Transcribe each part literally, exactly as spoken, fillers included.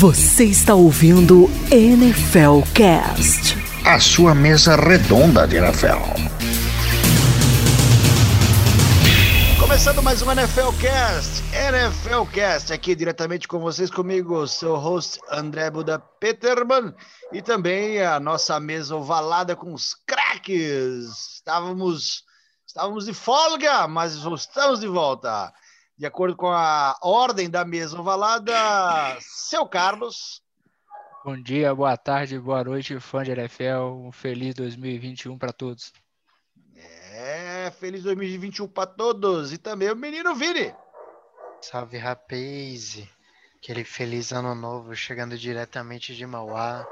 Você está ouvindo NFLCast, a sua mesa redonda de N F L. Começando mais um NFLCast, NFLCast, aqui diretamente com vocês, comigo, seu host André Buda Peterman, e também a nossa mesa ovalada com os craques. Estávamos, estávamos de folga, mas estamos de volta. De acordo com a ordem da mesa ovalada, seu Carlos. Bom dia, boa tarde, boa noite, fã de N F L. Um feliz dois mil e vinte e um para todos. É, feliz dois mil e vinte e um para todos. E também o menino Vini. Salve, rapaz. Aquele feliz ano novo, chegando diretamente de Mauá.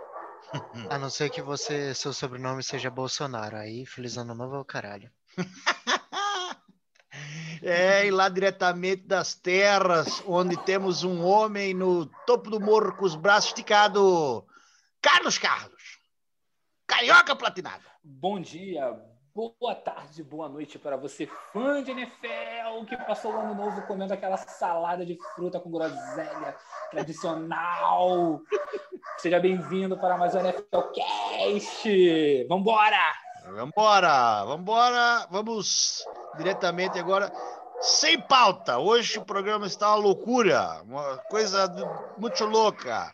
A não ser que você, seu sobrenome seja Bolsonaro. Aí, feliz ano novo é o caralho. É, e lá diretamente das terras, onde temos um homem no topo do morro com os braços esticados, Carlos Carlos, carioca platinado. Bom dia, boa tarde, boa noite para você, fã de N F L, que passou o ano novo comendo aquela salada de fruta com groselha tradicional. Seja bem-vindo para mais um NFLcast. Vambora! Vambora, vambora, vamos diretamente agora, sem pauta. Hoje o programa está uma loucura, uma coisa muito louca.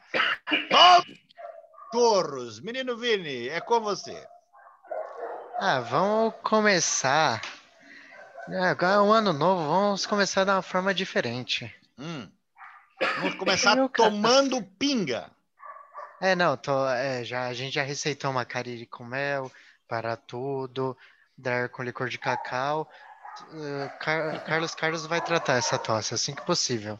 Tom Touros, menino Vini, é com você. Ah, vamos começar. Agora é um ano novo, vamos começar de uma forma diferente. Hum. Vamos começar tomando pinga. É, não, tô, é, já, a gente já receitou uma cariri com mel. Para tudo, dar com licor de cacau. Uh, Car- Carlos Carlos vai tratar essa tosse assim que possível.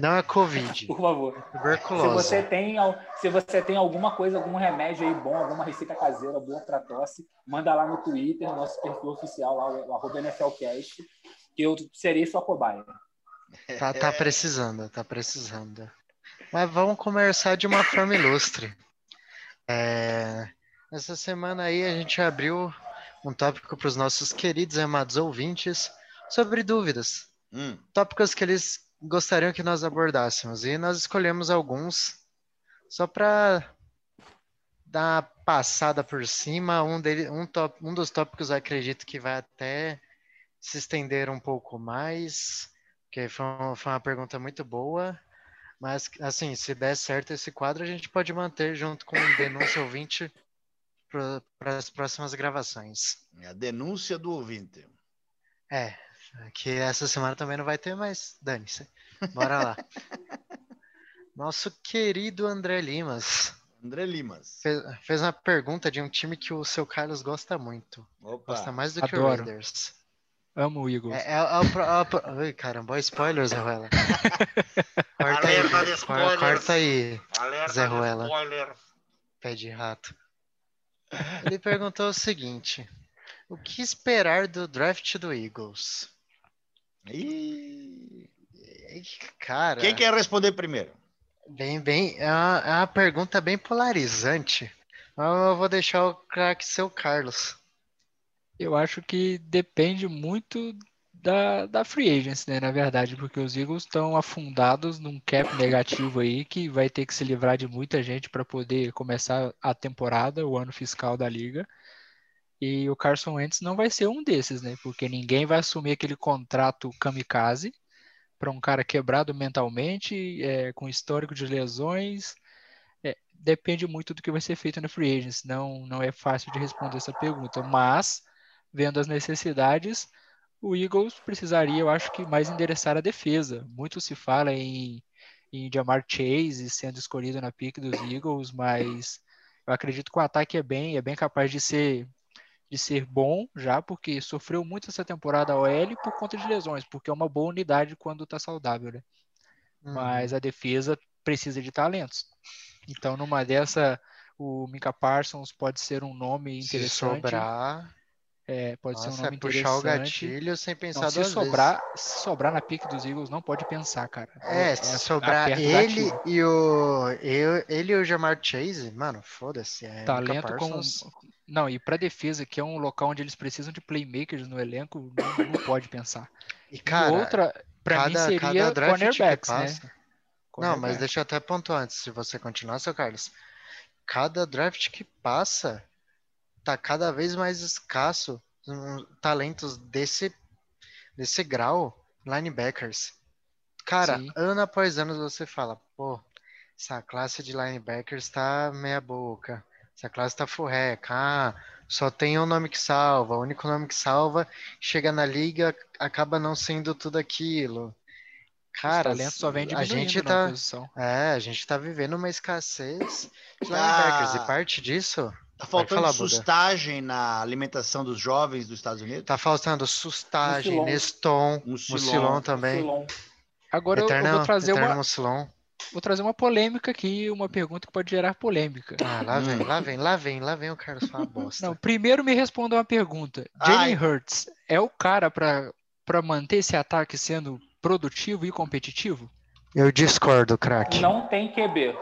Não é Covid. Por favor. É tuberculose. Se você tem, se você tem alguma coisa, algum remédio aí bom, alguma receita caseira boa para tosse, manda lá no Twitter, nosso perfil oficial, lá, o arroba NFLcast, que eu serei sua cobaia. Tá, tá precisando, tá precisando. Mas vamos conversar de uma forma ilustre. É... Essa semana aí a gente abriu um tópico para os nossos queridos e amados ouvintes sobre dúvidas. Hum. Tópicos que eles gostariam que nós abordássemos. E nós escolhemos alguns só para dar uma passada por cima. Um, dele, um, top, um dos tópicos eu acredito que vai até se estender um pouco mais, porque foi, um, foi uma pergunta muito boa. Mas, assim, se der certo esse quadro, a gente pode manter junto com o Denúncia Ouvinte para as próximas gravações. A denúncia do ouvinte. É, que essa semana também não vai ter, mas dane-se. Bora lá. Nosso querido André Limas. André Limas. Fez, fez uma pergunta de um time que o seu Carlos gosta muito. Opa, gosta mais do adoro. Que o Raiders. Amo o Eagles. É, é, é, é, é, é, é, caramba, olha spoilers, Zé Ruela. Corta aí, corta, corta aí, alerta Zé Ruela. Spoiler. Pé de rato. Ele perguntou o seguinte: o que esperar do draft do Eagles? E... Cara, quem quer responder primeiro? Bem, bem, é uma, é uma pergunta bem polarizante. Eu vou deixar o craque seu Carlos. Eu acho que depende muito da, da free agency, né? Na verdade, porque os Eagles estão afundados num cap negativo aí, que vai ter que se livrar de muita gente para poder começar a temporada, o ano fiscal da liga. E o Carson Wentz não vai ser um desses, né? Porque ninguém vai assumir aquele contrato kamikaze para um cara quebrado mentalmente, é, com histórico de lesões. É, depende muito do que vai ser feito na free agency. Não, não é fácil de responder essa pergunta, mas vendo as necessidades, o Eagles precisaria, eu acho, que mais endereçar a defesa. Muito se fala em, em Ja'Marr Chase sendo escolhido na pick dos Eagles, mas eu acredito que o ataque é bem, é bem capaz de ser, de ser bom já, porque sofreu muito essa temporada a O L por conta de lesões, porque é uma boa unidade quando está saudável, né? Hum. Mas a defesa precisa de talentos. Então, numa dessa, o Micah Parsons pode ser um nome interessante. Se sobrar... É, pode Nossa, ser um nome é puxar o gatilho sem pensar não, se duas sobrar, vezes. Se sobrar na pick dos Eagles, não pode pensar, cara. É, é se sobrar ele e o eu, ele e o Ja'Marr Chase, mano, foda-se. É talento com... Não, e pra defesa, que é um local onde eles precisam de playmakers no elenco, não, não pode pensar. E, cara, e outra, pra cada, mim, seria cornerbacks, né? Correto. Não, mas deixa eu até pontuar antes, se você continuar, seu Carlos. Cada draft que passa, tá cada vez mais escasso um, talentos desse, desse grau, linebackers. Cara, Sim. ano após ano você fala, pô, essa classe de linebackers tá meia boca, essa classe tá furreca, ah, só tem um nome que salva, o único nome que salva, chega na liga, acaba não sendo tudo aquilo. Cara, só vem a gente tá, é, a gente tá vivendo uma escassez de linebackers ah, e parte disso tá faltando falar, sustagem Buda. Na alimentação dos jovens dos Estados Unidos. Tá faltando sustagem, Neston, Mucilon também. Mucilon. Agora Eterno, eu vou trazer Eterno uma Mucilon. Vou trazer uma polêmica aqui, uma pergunta que pode gerar polêmica. Ah, lá vem, lá vem, lá vem, lá vem o Carlos falar bosta. Não, primeiro me responda uma pergunta. Jalen Hurts é o cara para para manter esse ataque sendo produtivo e competitivo? Eu discordo, craque. Não tem Q B.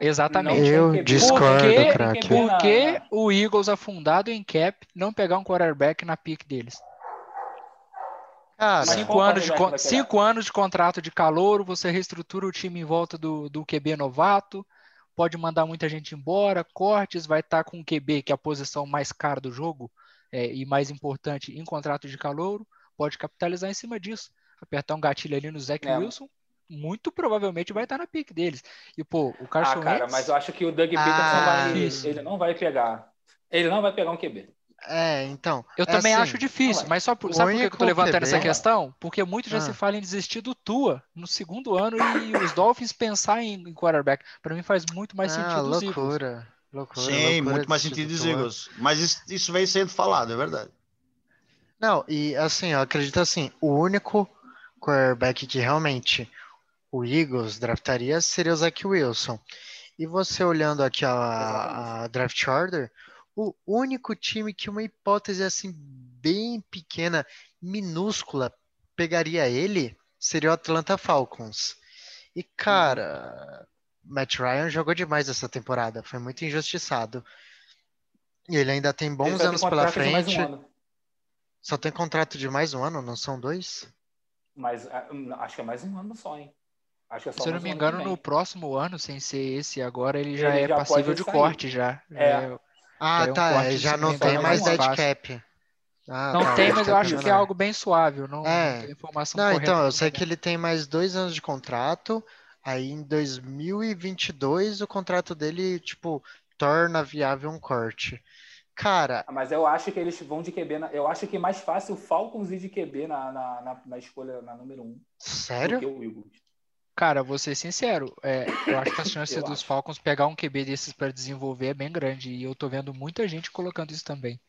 Exatamente. Eu Q B. discordo, craque. Por que o Eagles, afundado em cap, não pegar um quarterback na pick deles? Cara, cinco, anos de, cinco anos de contrato de calouro, você reestrutura o time em volta do, do Q B novato, pode mandar muita gente embora, cortes, vai estar com o Q B, que é a posição mais cara do jogo é, e mais importante em contrato de calouro, pode capitalizar em cima disso. Apertar um gatilho ali no Zach é. Wilson, muito provavelmente vai estar na pick deles. E, pô, o Carson Ah, cara, Wentz... mas eu acho que o Doug Peterson ah, vai... Ele não vai pegar. Ele não vai pegar um Q B. É, então... Eu é também assim, acho difícil, mas só por, sabe por que eu tô levantando Q B, essa questão? Porque muito já ah. se fala em desistir do Tua no segundo ano e os Dolphins pensar em quarterback. Para mim faz muito mais ah, sentido os Eagles. Loucura, loucura. Sim, loucura muito mais sentido os Eagles. Mas isso, isso vem sendo falado, é verdade. Não, e assim, eu acredito assim, o único... quarterback que realmente o Eagles draftaria seria o Zach Wilson. E você olhando aqui a, a draft order, o único time que uma hipótese assim bem pequena, minúscula, pegaria ele seria o Atlanta Falcons. E cara, Matt Ryan jogou demais essa temporada, foi muito injustiçado. E ele ainda tem bons anos pela frente. Um Só tem contrato de mais um ano, não são dois? Mas acho que é mais um ano só, hein? Acho que é só Se eu não me engano, no próximo ano, sem ser esse agora, ele já ele é já passível de sair. corte já. É. É, ah, já tá. É um corte, já não tem mais dead cap. Ah, não tá, tem, mas eu acho que é algo bem suave. Não, é. não tem informação não, correta. Então, eu sei que ele tem mais dois anos de contrato. Aí, em dois mil e vinte e dois, o contrato dele, tipo, torna viável um corte. Cara... Mas eu acho que eles vão de Q B... Na... Eu acho que é mais fácil o Falcons ir de Q B na, na, na, na escolha na número um. Sério? Do que o Eagles. Cara, vou ser sincero. É, eu acho que a chance dos acho. Falcons pegar um Q B desses para desenvolver é bem grande. E eu tô vendo muita gente colocando isso também.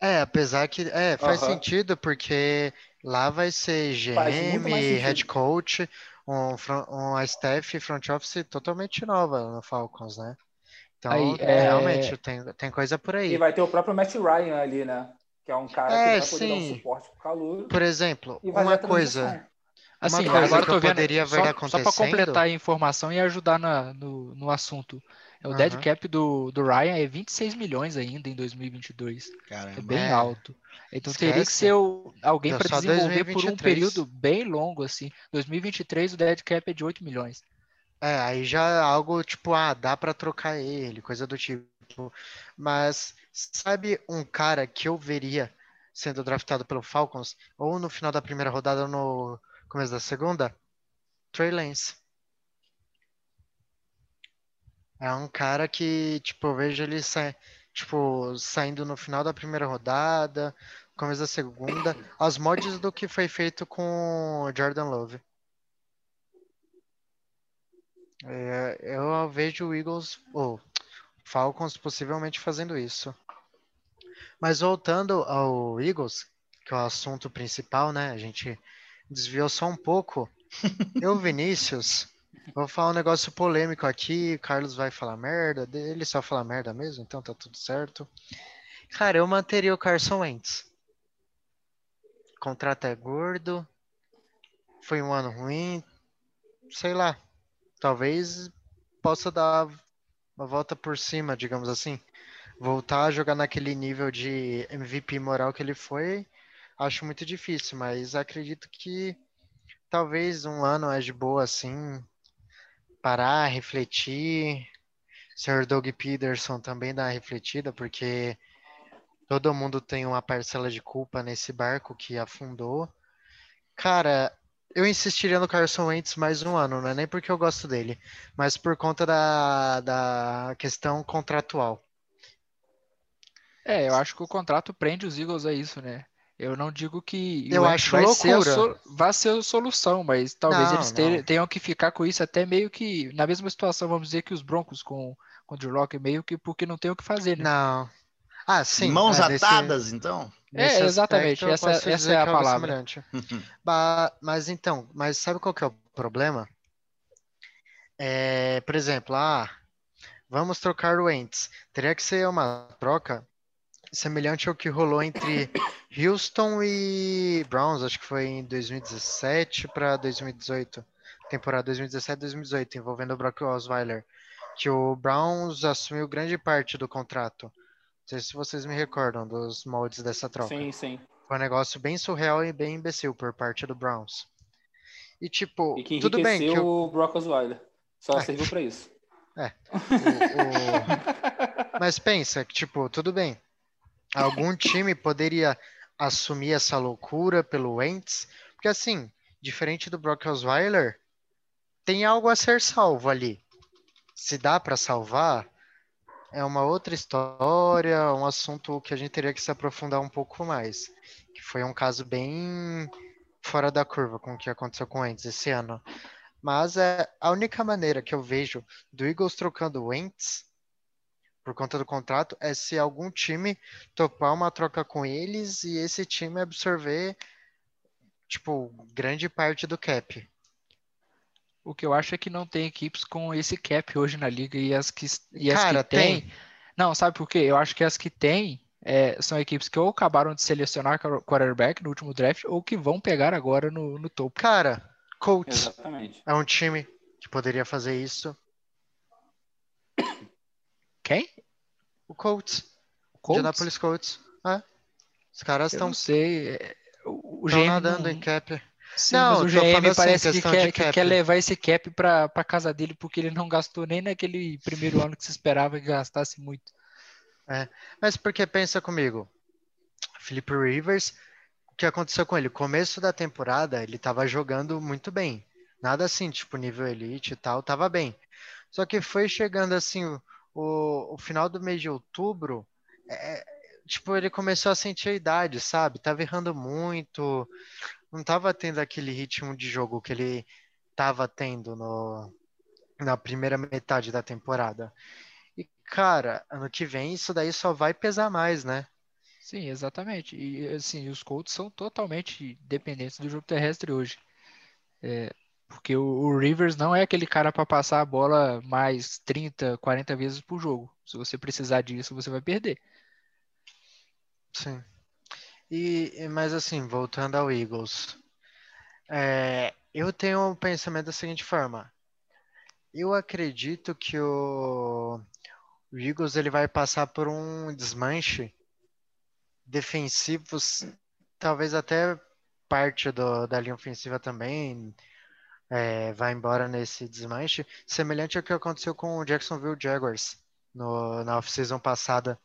É, apesar que... É, faz uh-huh. sentido, porque lá vai ser G M, head coach, um, um staff front office totalmente nova no Falcons, né? Então, aí, é... realmente, tem, tem coisa por aí. E vai ter o próprio Matt Ryan ali, né? Que é um cara é, que vai poder sim. dar um suporte pro calor. Por exemplo, uma coisa... Assim, uma coisa agora que eu vendo, poderia ver só, acontecendo... Só para completar a informação e ajudar na, no, no assunto. O uhum. dead cap do, do Ryan é vinte e seis milhões ainda em dois mil e vinte e dois. Caramba. É bem alto. Então, Esquece. teria que ser o, alguém para desenvolver por um período bem longo, assim. dois mil e vinte e três, o dead cap é de oito milhões. É, aí já é algo tipo, ah, dá pra trocar ele, coisa do tipo. Mas sabe um cara que eu veria sendo draftado pelo Falcons ou no final da primeira rodada ou no começo da segunda? Trey Lance. É um cara que, tipo, eu vejo ele sa- tipo, saindo no final da primeira rodada, começo da segunda, aos mods do que foi feito com Jordan Love. É, eu vejo o Eagles ou Falcons possivelmente fazendo isso. Mas voltando ao Eagles, que é o assunto principal, né? A gente desviou só um pouco. Eu, Vinícius, vou falar um negócio polêmico aqui. O Carlos vai falar merda, ele só fala merda mesmo, então tá tudo certo. Cara, eu manteria o Carson Wentz. O contrato é gordo. Foi um ano ruim. Sei lá. Talvez possa dar uma volta por cima, digamos assim. Voltar a jogar naquele nível de M V P moral que ele foi, acho muito difícil, mas acredito que talvez um ano é de boa, assim. parar, refletir. O senhor Doug Peterson também dá uma refletida, porque todo mundo tem uma parcela de culpa nesse barco que afundou. Cara, eu insistiria no Carson Wentz mais um ano, não é nem porque eu gosto dele, mas por conta da, da questão contratual. É, eu acho que o contrato prende os Eagles a isso, né? Eu não digo que eu acho vai, loucura. Ser so, vai ser a solução, mas talvez não, eles ter, tenham que ficar com isso até meio que... Na mesma situação, vamos dizer, que os Broncos com, com o Drew Lock, meio que porque não tem o que fazer, né? Não. Ah, sim. Mãos ah, atadas, nesse... então? É, exatamente. Essa, essa é a palavra. bah, mas então, mas sabe qual que é o problema? É, por exemplo, ah, vamos trocar o Wentz. Teria que ser uma troca semelhante ao que rolou entre Houston e Browns, acho que foi em dois mil e dezessete para dois mil e dezoito, temporada dois mil e dezessete dois mil e dezoito, envolvendo o Brock Osweiler, que o Browns assumiu grande parte do contrato. Não sei se vocês me recordam dos moldes dessa troca. Sim, sim. Foi um negócio bem surreal e bem imbecil por parte do Browns. E tipo, e que tudo bem que o Brock Osweiler só é. serviu para isso. É. O, o... Mas pensa que tipo, tudo bem. Algum time poderia assumir essa loucura pelo Wentz, porque assim, diferente do Brock Osweiler, tem algo a ser salvo ali. Se dá para salvar, é uma outra história, um assunto que a gente teria que se aprofundar um pouco mais, que foi um caso bem fora da curva com o que aconteceu com o Wentz esse ano. Mas é a única maneira que eu vejo do Eagles trocando o Wentz por conta do contrato, é se algum time topar uma troca com eles e esse time absorver, tipo, grande parte do cap. O que eu acho é que não tem equipes com esse cap hoje na liga, e as que, e Cara, as que tem... tem... Não, sabe por quê? Eu acho que as que tem é, são equipes que ou acabaram de selecionar quarterback no último draft ou que vão pegar agora no, no topo. Cara, Colts Exatamente. é um time que poderia fazer isso. Quem? O Colts. Colts? Indianapolis Colts. É. Os caras estão... Eu não sei. O G M... nadando em cap. Sim, não, mas o G M parece assim, que, quer, que quer levar esse cap para a casa dele, porque ele não gastou nem naquele primeiro ano que se esperava que gastasse muito. É. Mas porque pensa comigo. Philip Rivers, o que aconteceu com ele? Começo da temporada, ele estava jogando muito bem. Nada assim, tipo nível elite e tal, estava bem. Só que foi chegando assim... O, o final do mês de outubro, é, tipo, ele começou a sentir a idade, sabe? Tava errando muito, não tava tendo aquele ritmo de jogo que ele tava tendo no, na primeira metade da temporada. E, cara, ano que vem isso daí só vai pesar mais, né? Sim, exatamente. E, assim, os Colts são totalmente dependentes do jogo terrestre hoje. É... Porque o Rivers não é aquele cara para passar a bola mais trinta, quarenta vezes por jogo. Se você precisar disso, você vai perder. Sim. E, mas assim, voltando ao Eagles. É, eu tenho um pensamento da seguinte forma. Eu acredito que o, o Eagles ele vai passar por um desmanche defensivo, talvez até parte do, da linha ofensiva também... É, vai embora nesse desmanche, semelhante ao que aconteceu com o Jacksonville Jaguars no, na off-season passada,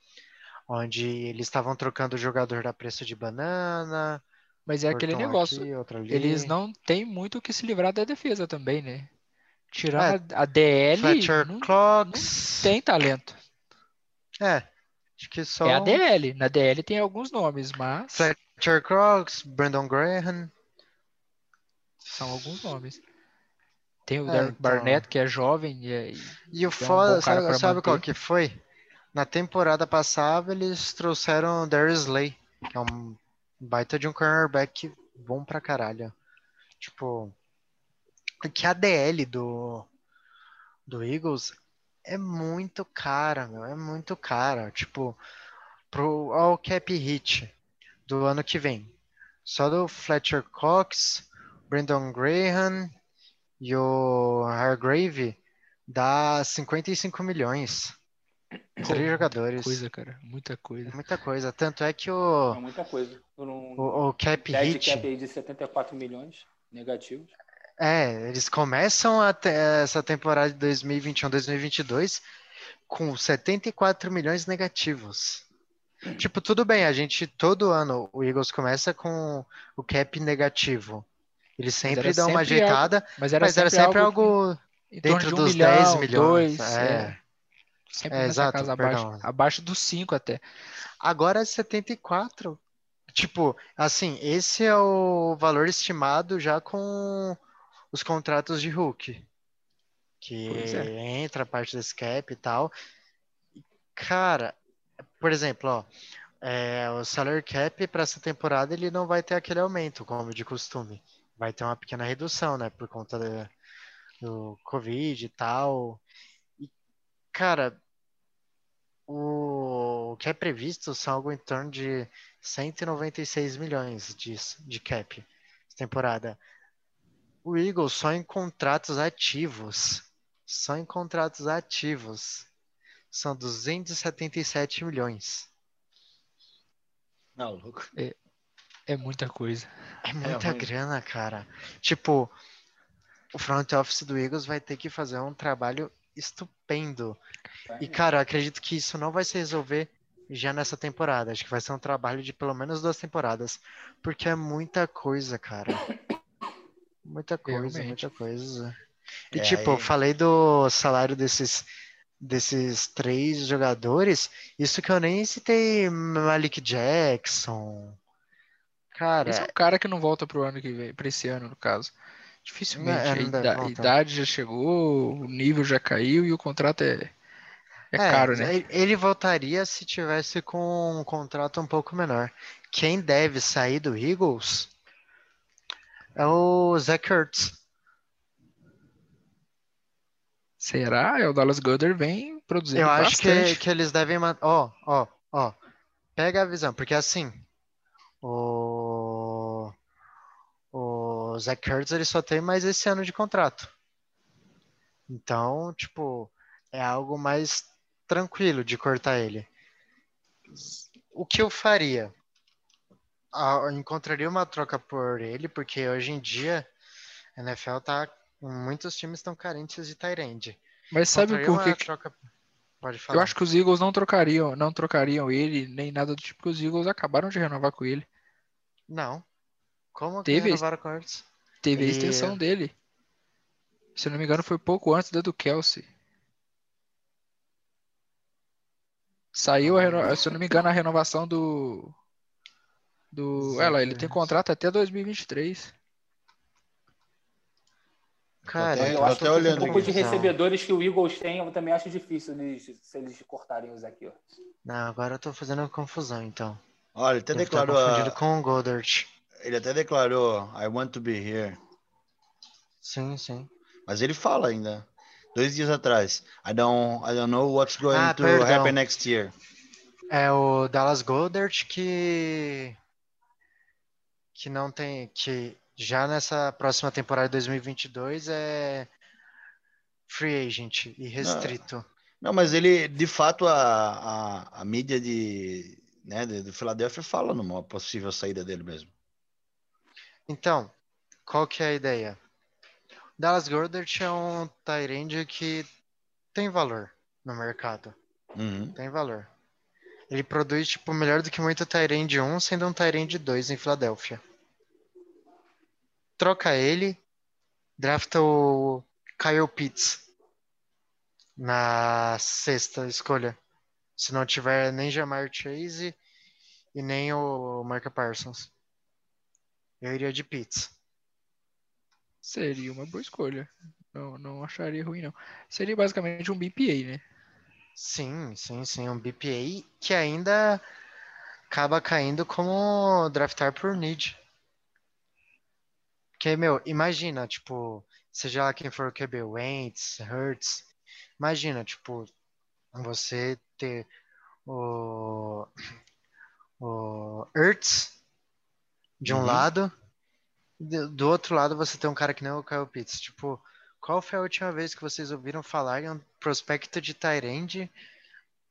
onde eles estavam trocando o jogador a preço de banana. Mas é aquele negócio, aqui, eles não têm muito o que se livrar da defesa também, né? Tirar é, a D L não, não tem talento. É, acho que só... É a D L, na D L tem alguns nomes, mas... Fletcher Cox, Brandon Graham... São alguns nomes. Tem o é, Derek então... Barnett, que é jovem. E, e, e o foda, um sabe, sabe qual que foi? Na temporada passada, eles trouxeram o Darius Slay, que é um baita de um cornerback bom pra caralho. Tipo, que a D L do, do Eagles é muito cara, meu. É muito cara. Tipo, pro all cap hit do ano que vem. Só do Fletcher Cox... Brandon Graham e o Hargrave dá cinquenta e cinco milhões. Três jogadores. Coisa, cara. Muita coisa. Muita coisa. Tanto é que o... É muita coisa. Um o, o cap hit... cap aí de setenta e quatro milhões negativos. É, eles começam até essa temporada de dois mil e vinte e um, dois mil e vinte e dois com setenta e quatro milhões negativos. Tipo, tudo bem, a gente todo ano o Eagles começa com o cap negativo. Ele sempre dá uma ajeitada, mas era, mas sempre, era sempre algo que, dentro de um dos milhão, dez milhões. Dois, é. É. Sempre é, exato, casa, abaixo, abaixo dos cinco até. Agora é setenta e quatro. Tipo, assim, esse é o valor estimado já com os contratos de Hulk, que é. entra a parte desse cap e tal. Cara, por exemplo, ó, é, o salary cap para essa temporada ele não vai ter aquele aumento, como de costume. Vai ter uma pequena redução, né, por conta de, do Covid e tal. E, cara, o, o que é previsto são algo em torno de cento e noventa e seis milhões de, de cap essa temporada. O Eagles só em contratos ativos, só em contratos ativos, são duzentos e setenta e sete milhões. Não, louco. É, é muita coisa. É muita é grana, cara. Tipo, o front office do Eagles vai ter que fazer um trabalho estupendo. E, cara, eu acredito que isso não vai se resolver já nessa temporada. Acho que vai ser um trabalho de pelo menos duas temporadas, porque é muita coisa, cara. Muita coisa, realmente. muita coisa. E é, tipo, aí... eu falei do salário desses, desses três jogadores, isso que eu nem citei Malik Jackson. Cara, esse é um cara que não volta pro ano que vem, pra esse ano, no caso. Dificilmente. É, a, a idade já chegou, o nível já caiu e o contrato é, é, é caro, né? Ele voltaria se tivesse com um contrato um pouco menor. Quem deve sair do Eagles... é o Zach Ertz. Será? É o Dallas Goedert vem produzindo bastante. Eu acho bastante. Que, que eles devem... Ó, ó, ó. Pega a visão, porque assim, o, o Zach Ertz ele só tem mais esse ano de contrato. Então, tipo, é algo mais tranquilo de cortar ele. O que eu faria? Eu encontraria uma troca por ele, porque hoje em dia a N F L tá... muitos times estão carentes de tight end. Mas sabe por quê? Troca... Pode falar. Eu acho que os Eagles não trocariam, não trocariam ele, nem nada do tipo, porque os Eagles acabaram de renovar com ele. Não. Como que teve, renovaram com eles? Teve e... a extensão dele. Se eu não me engano, foi pouco antes da do Kelsey. Saiu, a reno... se eu não me engano, a renovação do... Do... Sim, ela, ele tem contrato até dois mil e vinte e três. Cara, eu, eu acho que o grupo de recebedores que o Eagles tem, eu também acho difícil eles, se eles cortarem os aqui, ó. Não, agora eu tô fazendo uma confusão, então. Olha, ele até ele declarou... Tá confundido com o Goddard. Ele até declarou, I want to be here. Sim, sim. Mas ele fala ainda. Dois dias atrás. I don't, I don't know what's going ah, to perdão. happen next year. É o Dallas Goedert que que não tem, que já nessa próxima temporada de dois mil e vinte e dois é free agent e restrito. Não, não mas ele, de fato, a, a, a mídia de, né, do Philadelphia fala numa possível saída dele mesmo. Então, qual que é a ideia? Dallas Goedert é um tight end que tem valor no mercado. Uhum. Tem valor. Ele produz, tipo, melhor do que muito tight end um, sendo um tight end dois em Filadélfia. Troca ele, drafta o Kyle Pitts na sexta escolha. Se não tiver nem Ja'Marr Chase e nem o Micah Parsons. Eu iria de Pitts. Seria uma boa escolha. Não, não acharia ruim, não. Seria basicamente um B P A, né? Sim, sim, sim. Um B P A que ainda acaba caindo como draftar por need. Porque, meu, imagina, tipo, seja lá quem for o Q B, Wentz, Hurts, imagina, tipo, você ter o, o Hurts de um uhum. lado, do, do outro lado você tem um cara que nem o Kyle Pitts, tipo... Qual foi a última vez que vocês ouviram falar em um prospecto de tight end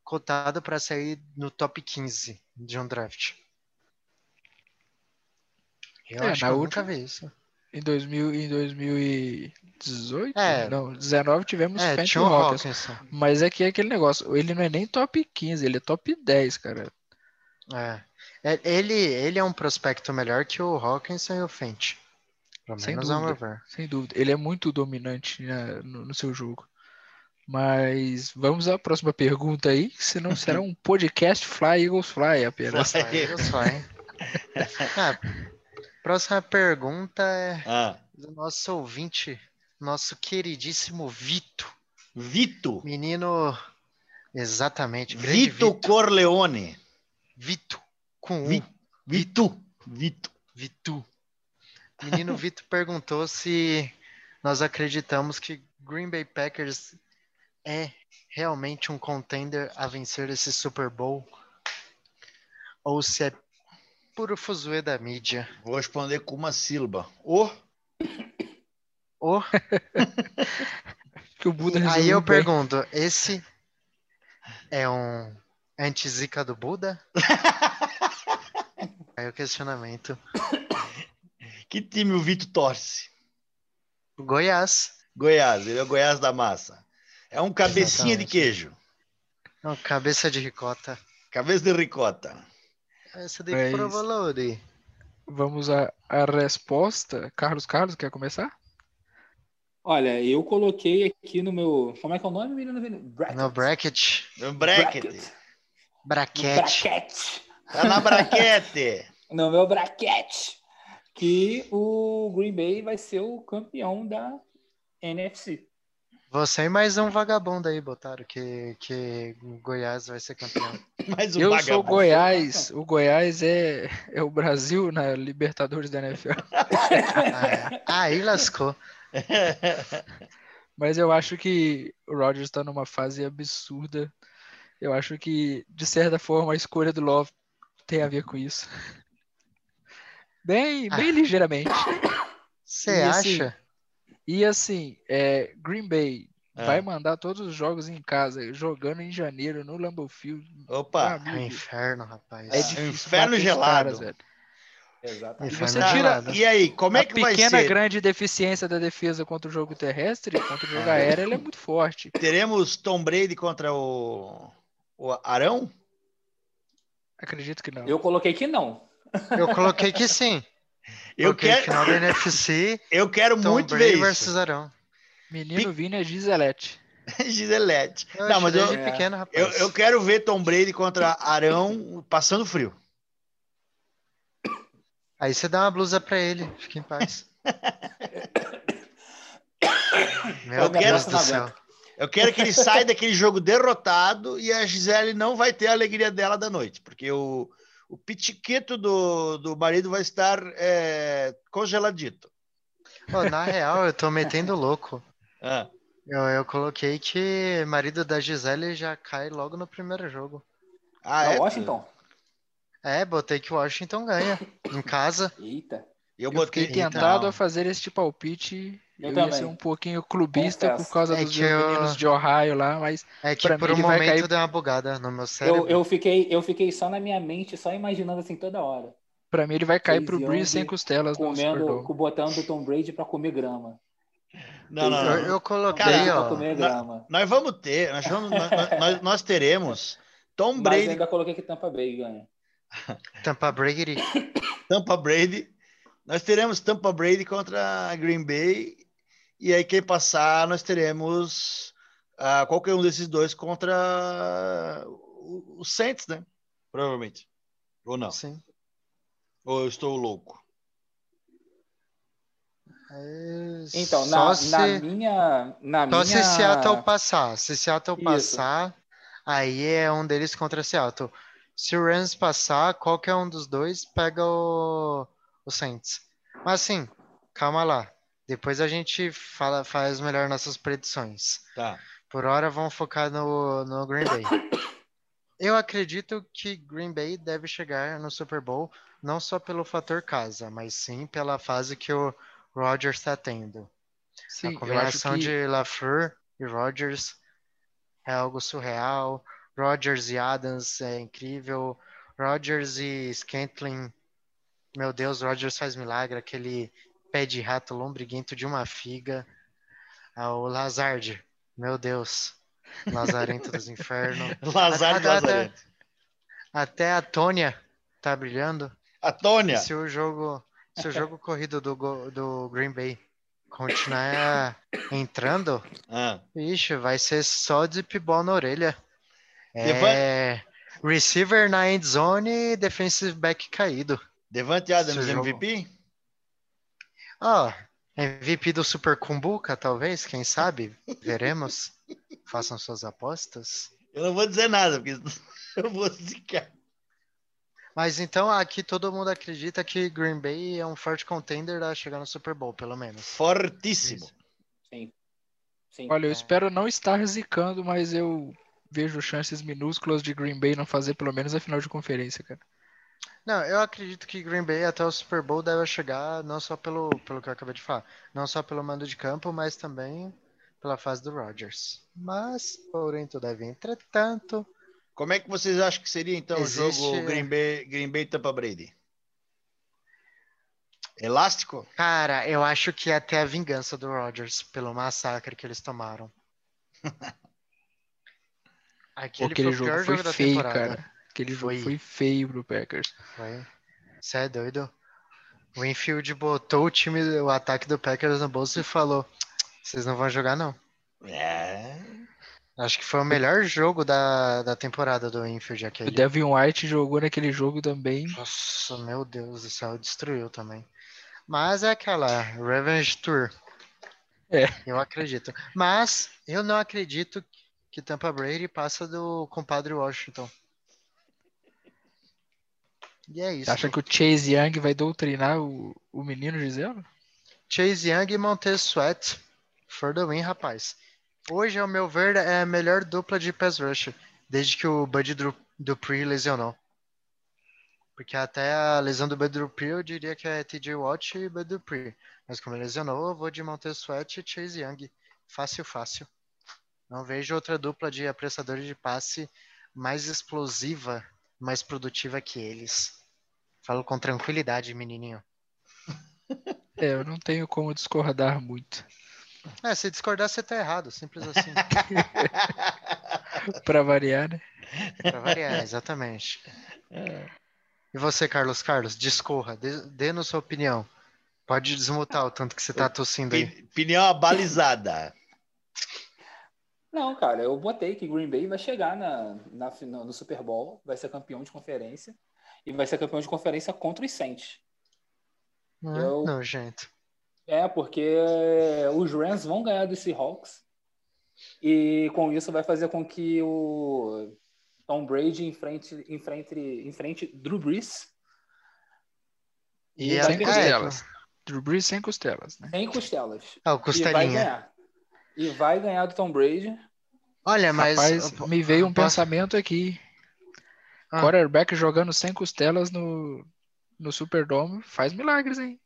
cotado para sair no top quinze de um draft? Eu é, acho que última, nunca vi isso. Em, dois mil, em dois mil e dezoito? É. Não, dezenove tivemos é, Patrick Hawkins. Hawkinson. Mas aqui é aquele negócio, ele não é nem top quinze, ele é top dez, cara. É. Ele, ele é um prospecto melhor que o Hawkinson e o Fent. Pelo sem menos dúvida, ver. Sem dúvida. Ele é muito dominante, né, no, no seu jogo. Mas vamos à próxima pergunta aí, senão será um podcast Fly Eagles Fly apenas. Fly Eagles Fly. Ah, próxima pergunta é ah. do nosso ouvinte, nosso queridíssimo Vito. Vito? Menino, exatamente. Vito, Vito Corleone. Vito. Com um. Vito. Vito. Vito. Menino Vito perguntou se nós acreditamos que Green Bay Packers é realmente um contender a vencer esse Super Bowl ou se é puro fuzuê da mídia. Vou responder com uma sílaba. O? O? Que o Buda resolveu aí eu bem. Pergunto, esse é um anti-zica do Buda? Aí o questionamento. Que time o Vito torce? Goiás. Goiás, ele é o Goiás da massa. É um cabecinha exatamente. De queijo. Não, cabeça de ricota. Cabeça de ricota. Essa de é provolone. Vamos à resposta. Carlos Carlos, quer começar? Olha, eu coloquei aqui no meu... Como é que é o nome, menino? Bracket. No bracket. No bracket. Bracket. Braquete. Braquete. Tá na braquete. No meu braquete. Que o Green Bay vai ser o campeão da N F C. Você e mais um vagabundo aí, botaram, que, que o Goiás vai ser campeão. Mais um eu vagabundo. Sou o Goiás. O Goiás é, é o Brasil na Libertadores da N F L. Ah, aí lascou. Mas eu acho que o Rodgers está numa fase absurda. Eu acho que, de certa forma, a escolha do Love tem a ver com isso. Bem, bem ah. ligeiramente. Você acha? Assim, e assim, é, Green Bay ah. vai mandar todos os jogos em casa, jogando em janeiro no Lambeau Field. Opa! É um inferno, rapaz. É difícil, inferno gelado. Caras, velho. Exatamente. E, você tira, e aí, como é que vai ser? A pequena, grande deficiência da defesa contra o jogo terrestre, contra o jogo aéreo, ela é muito forte. Teremos Tom Brady contra o, o Arão? Acredito que não. Eu coloquei que não. Eu coloquei que sim. Eu coloquei quero final da N F C. Eu quero Tom muito Brady ver versus isso. Arão. Menino P... Vini é Giselete. Giselete. Eu Não, mas eu, é. pequeno, rapaz. Eu, eu quero ver Tom Brady contra Arão passando frio. Aí você dá uma blusa pra ele, fica em paz. Meu eu Deus quero, do céu. Eu quero que ele saia daquele jogo derrotado e a Gisele não vai ter a alegria dela da noite, porque o O pitiquito do, do marido vai estar é, congeladito. Oh, na real, eu tô metendo louco. Ah. Eu, eu coloquei que marido da Gisele já cai logo no primeiro jogo. Ah, é? Washington? É, botei que o Washington ganha. Em casa. Eita. Eu, eu botei fiquei tentado então. a fazer este palpite. Eu, eu ia ser um pouquinho clubista Confesso. por causa é dos eu... meninos de Ohio lá, mas... É que por um momento cair... deu uma bugada no meu cérebro. Eu, eu, fiquei, eu fiquei só na minha mente, só imaginando assim toda hora. Pra mim ele vai cair Chase pro Brees sem costelas. Comendo, botando o Tom Brady pra comer grama. Não, não, não. Eu, eu coloquei, Cara, ó. Comer grama. Nós, nós vamos ter, nós, vamos, nós, nós teremos Tom Brady... Mas eu ainda coloquei que Tampa Bay ganha. Tampa Brady. Tampa Brady. Nós teremos Tampa Brady contra Green Bay. E aí, quem passar, nós teremos uh, qualquer um desses dois contra o, o Saints, né? Provavelmente. Ou não? Sim. Ou eu estou louco? É... Então, na, se... na minha... Na Só minha... se Seattle passar. Se Seattle Isso. passar, aí é um deles contra Seattle. Se o Rams passar, qualquer um dos dois pega o, o Saints. Mas, assim, calma lá. Depois a gente fala, faz melhor nossas predições. Tá. Por hora, vamos focar no, no Green Bay. Eu acredito que Green Bay deve chegar no Super Bowl, não só pelo fator casa, mas sim pela fase que o Rodgers está tendo. Sim, a combinação que... de LaFleur e Rodgers é algo surreal. Rodgers e Adams é incrível. Rodgers e Scantling, meu Deus, Rodgers faz milagre, aquele... pé de rato lombriguento de uma figa, ao Lazard, meu Deus, Lazarento dos infernos. Lazard até, Lazarento. Até a Tônia tá brilhando. A Tônia! Se o jogo, se o jogo corrido do, do Green Bay continuar entrando, ah. Ixi, vai ser só de pibol na orelha. Devan... É... Receiver na end zone e defensive back caído. Devante Adams, M V P? Ó, oh, M V P do Super Cumbuca, talvez, quem sabe? Veremos. Façam suas apostas. Eu não vou dizer nada, porque eu vou zicar. Mas então aqui todo mundo acredita que Green Bay é um forte contender a chegar no Super Bowl, pelo menos. Fortíssimo. Sim. Sim. Olha, eu espero não estar zicando, mas eu vejo chances minúsculas de Green Bay não fazer pelo menos a final de conferência, cara. Não, eu acredito que Green Bay até o Super Bowl deve chegar, não só pelo, pelo que eu acabei de falar, não só pelo mando de campo, mas também pela fase do Rodgers. Mas, porém, todavia, entretanto... Como é que vocês acham que seria, então, existe... o jogo Green Bay, Green Bay Tampa Brady? Elástico? Cara, eu acho que até a vingança do Rodgers pelo massacre que eles tomaram. Aquele, Aquele foi o pior jogo, jogo foi da feio, temporada. Cara. Aquele foi. jogo foi feio pro Packers. Você é doido? O Winfield botou o time, o ataque do Packers no bolso e falou: vocês não vão jogar, não. É. Acho que foi o melhor jogo da, da temporada do Winfield. Aquele. O Devin White jogou naquele jogo também. Nossa, meu Deus do céu, destruiu também. Mas é aquela Revenge Tour. É. Eu acredito. Mas eu não acredito que que Tampa Brady passa do compadre Washington. E é isso. Acha que o Chase Young vai doutrinar o, o menino Gisele? Chase Young e Montez Sweat. For the win, rapaz. Hoje, ao meu ver, é a melhor dupla de pass rush desde que o Bud Dupree lesionou. Porque até a lesão do Bud Dupree eu diria que é T J Watt e Bud Dupree. Mas como ele lesionou, eu vou de Montez Sweat e Chase Young. Fácil, fácil. Não vejo outra dupla de apressadores de passe mais explosiva, mais produtiva que eles. Falo com tranquilidade, menininho. É, eu não tenho como discordar muito. É, se discordar, você tá errado. Simples assim. Pra variar, né? Pra variar, exatamente. É. E você, Carlos Carlos, discorra. Dê, dê na sua opinião. Pode desmutar o tanto que você tá tossindo aí. Opinião abalizada. Não, cara, eu botei que Green Bay vai chegar na, na, no Super Bowl, vai ser campeão de conferência, e vai ser campeão de conferência contra os Saints. Não, eu, não, gente. É, porque os Rams vão ganhar dos Seahawks, e com isso vai fazer com que o Tom Brady enfrente, enfrente, enfrente Drew Brees. E, e sem costelas. Drew Brees sem costelas, né? Sem costelas. Ah, o costelinha. E vai ganhar. E vai ganhar do Tom Brady. Olha, mas... Rapaz, me veio um ah, pensamento aqui. Ah. Quarterback jogando sem costelas no, no Superdome faz milagres, hein?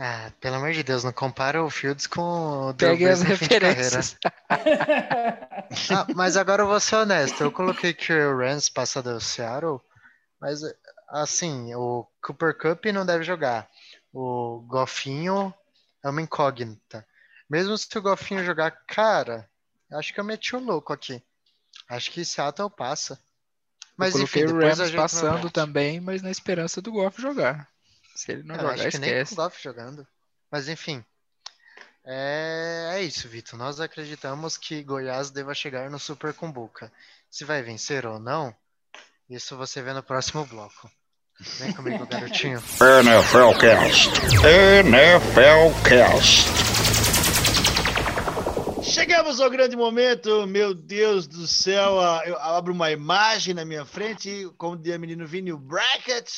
Ah, pelo amor de Deus, não compara o Fields com o Drew Brees. Peguei as referências. Ah, mas agora eu vou ser honesto. Eu coloquei que o Rams passa do Seattle, mas, assim, o Cooper Kupp não deve jogar. O Golfinho é uma incógnita. Mesmo se o Golfinho jogar, cara, acho que eu meti o louco aqui. Acho que Seattle passa. Mas eu coloquei enfim, o Rams passando também, mas na esperança do Goff jogar. Se ele não eu jogar, acho que esquece. Nem com o Goff jogando. Mas enfim, é, é isso, Vitor. Nós acreditamos que Goiás deva chegar no Super Cumbuca. Se vai vencer ou não, isso você vê no próximo bloco. Vem comigo, garotinho. NFLCast. NFLCast. Chegamos ao grande momento, meu Deus do céu, eu abro uma imagem na minha frente, como diria o menino Vini, o bracket,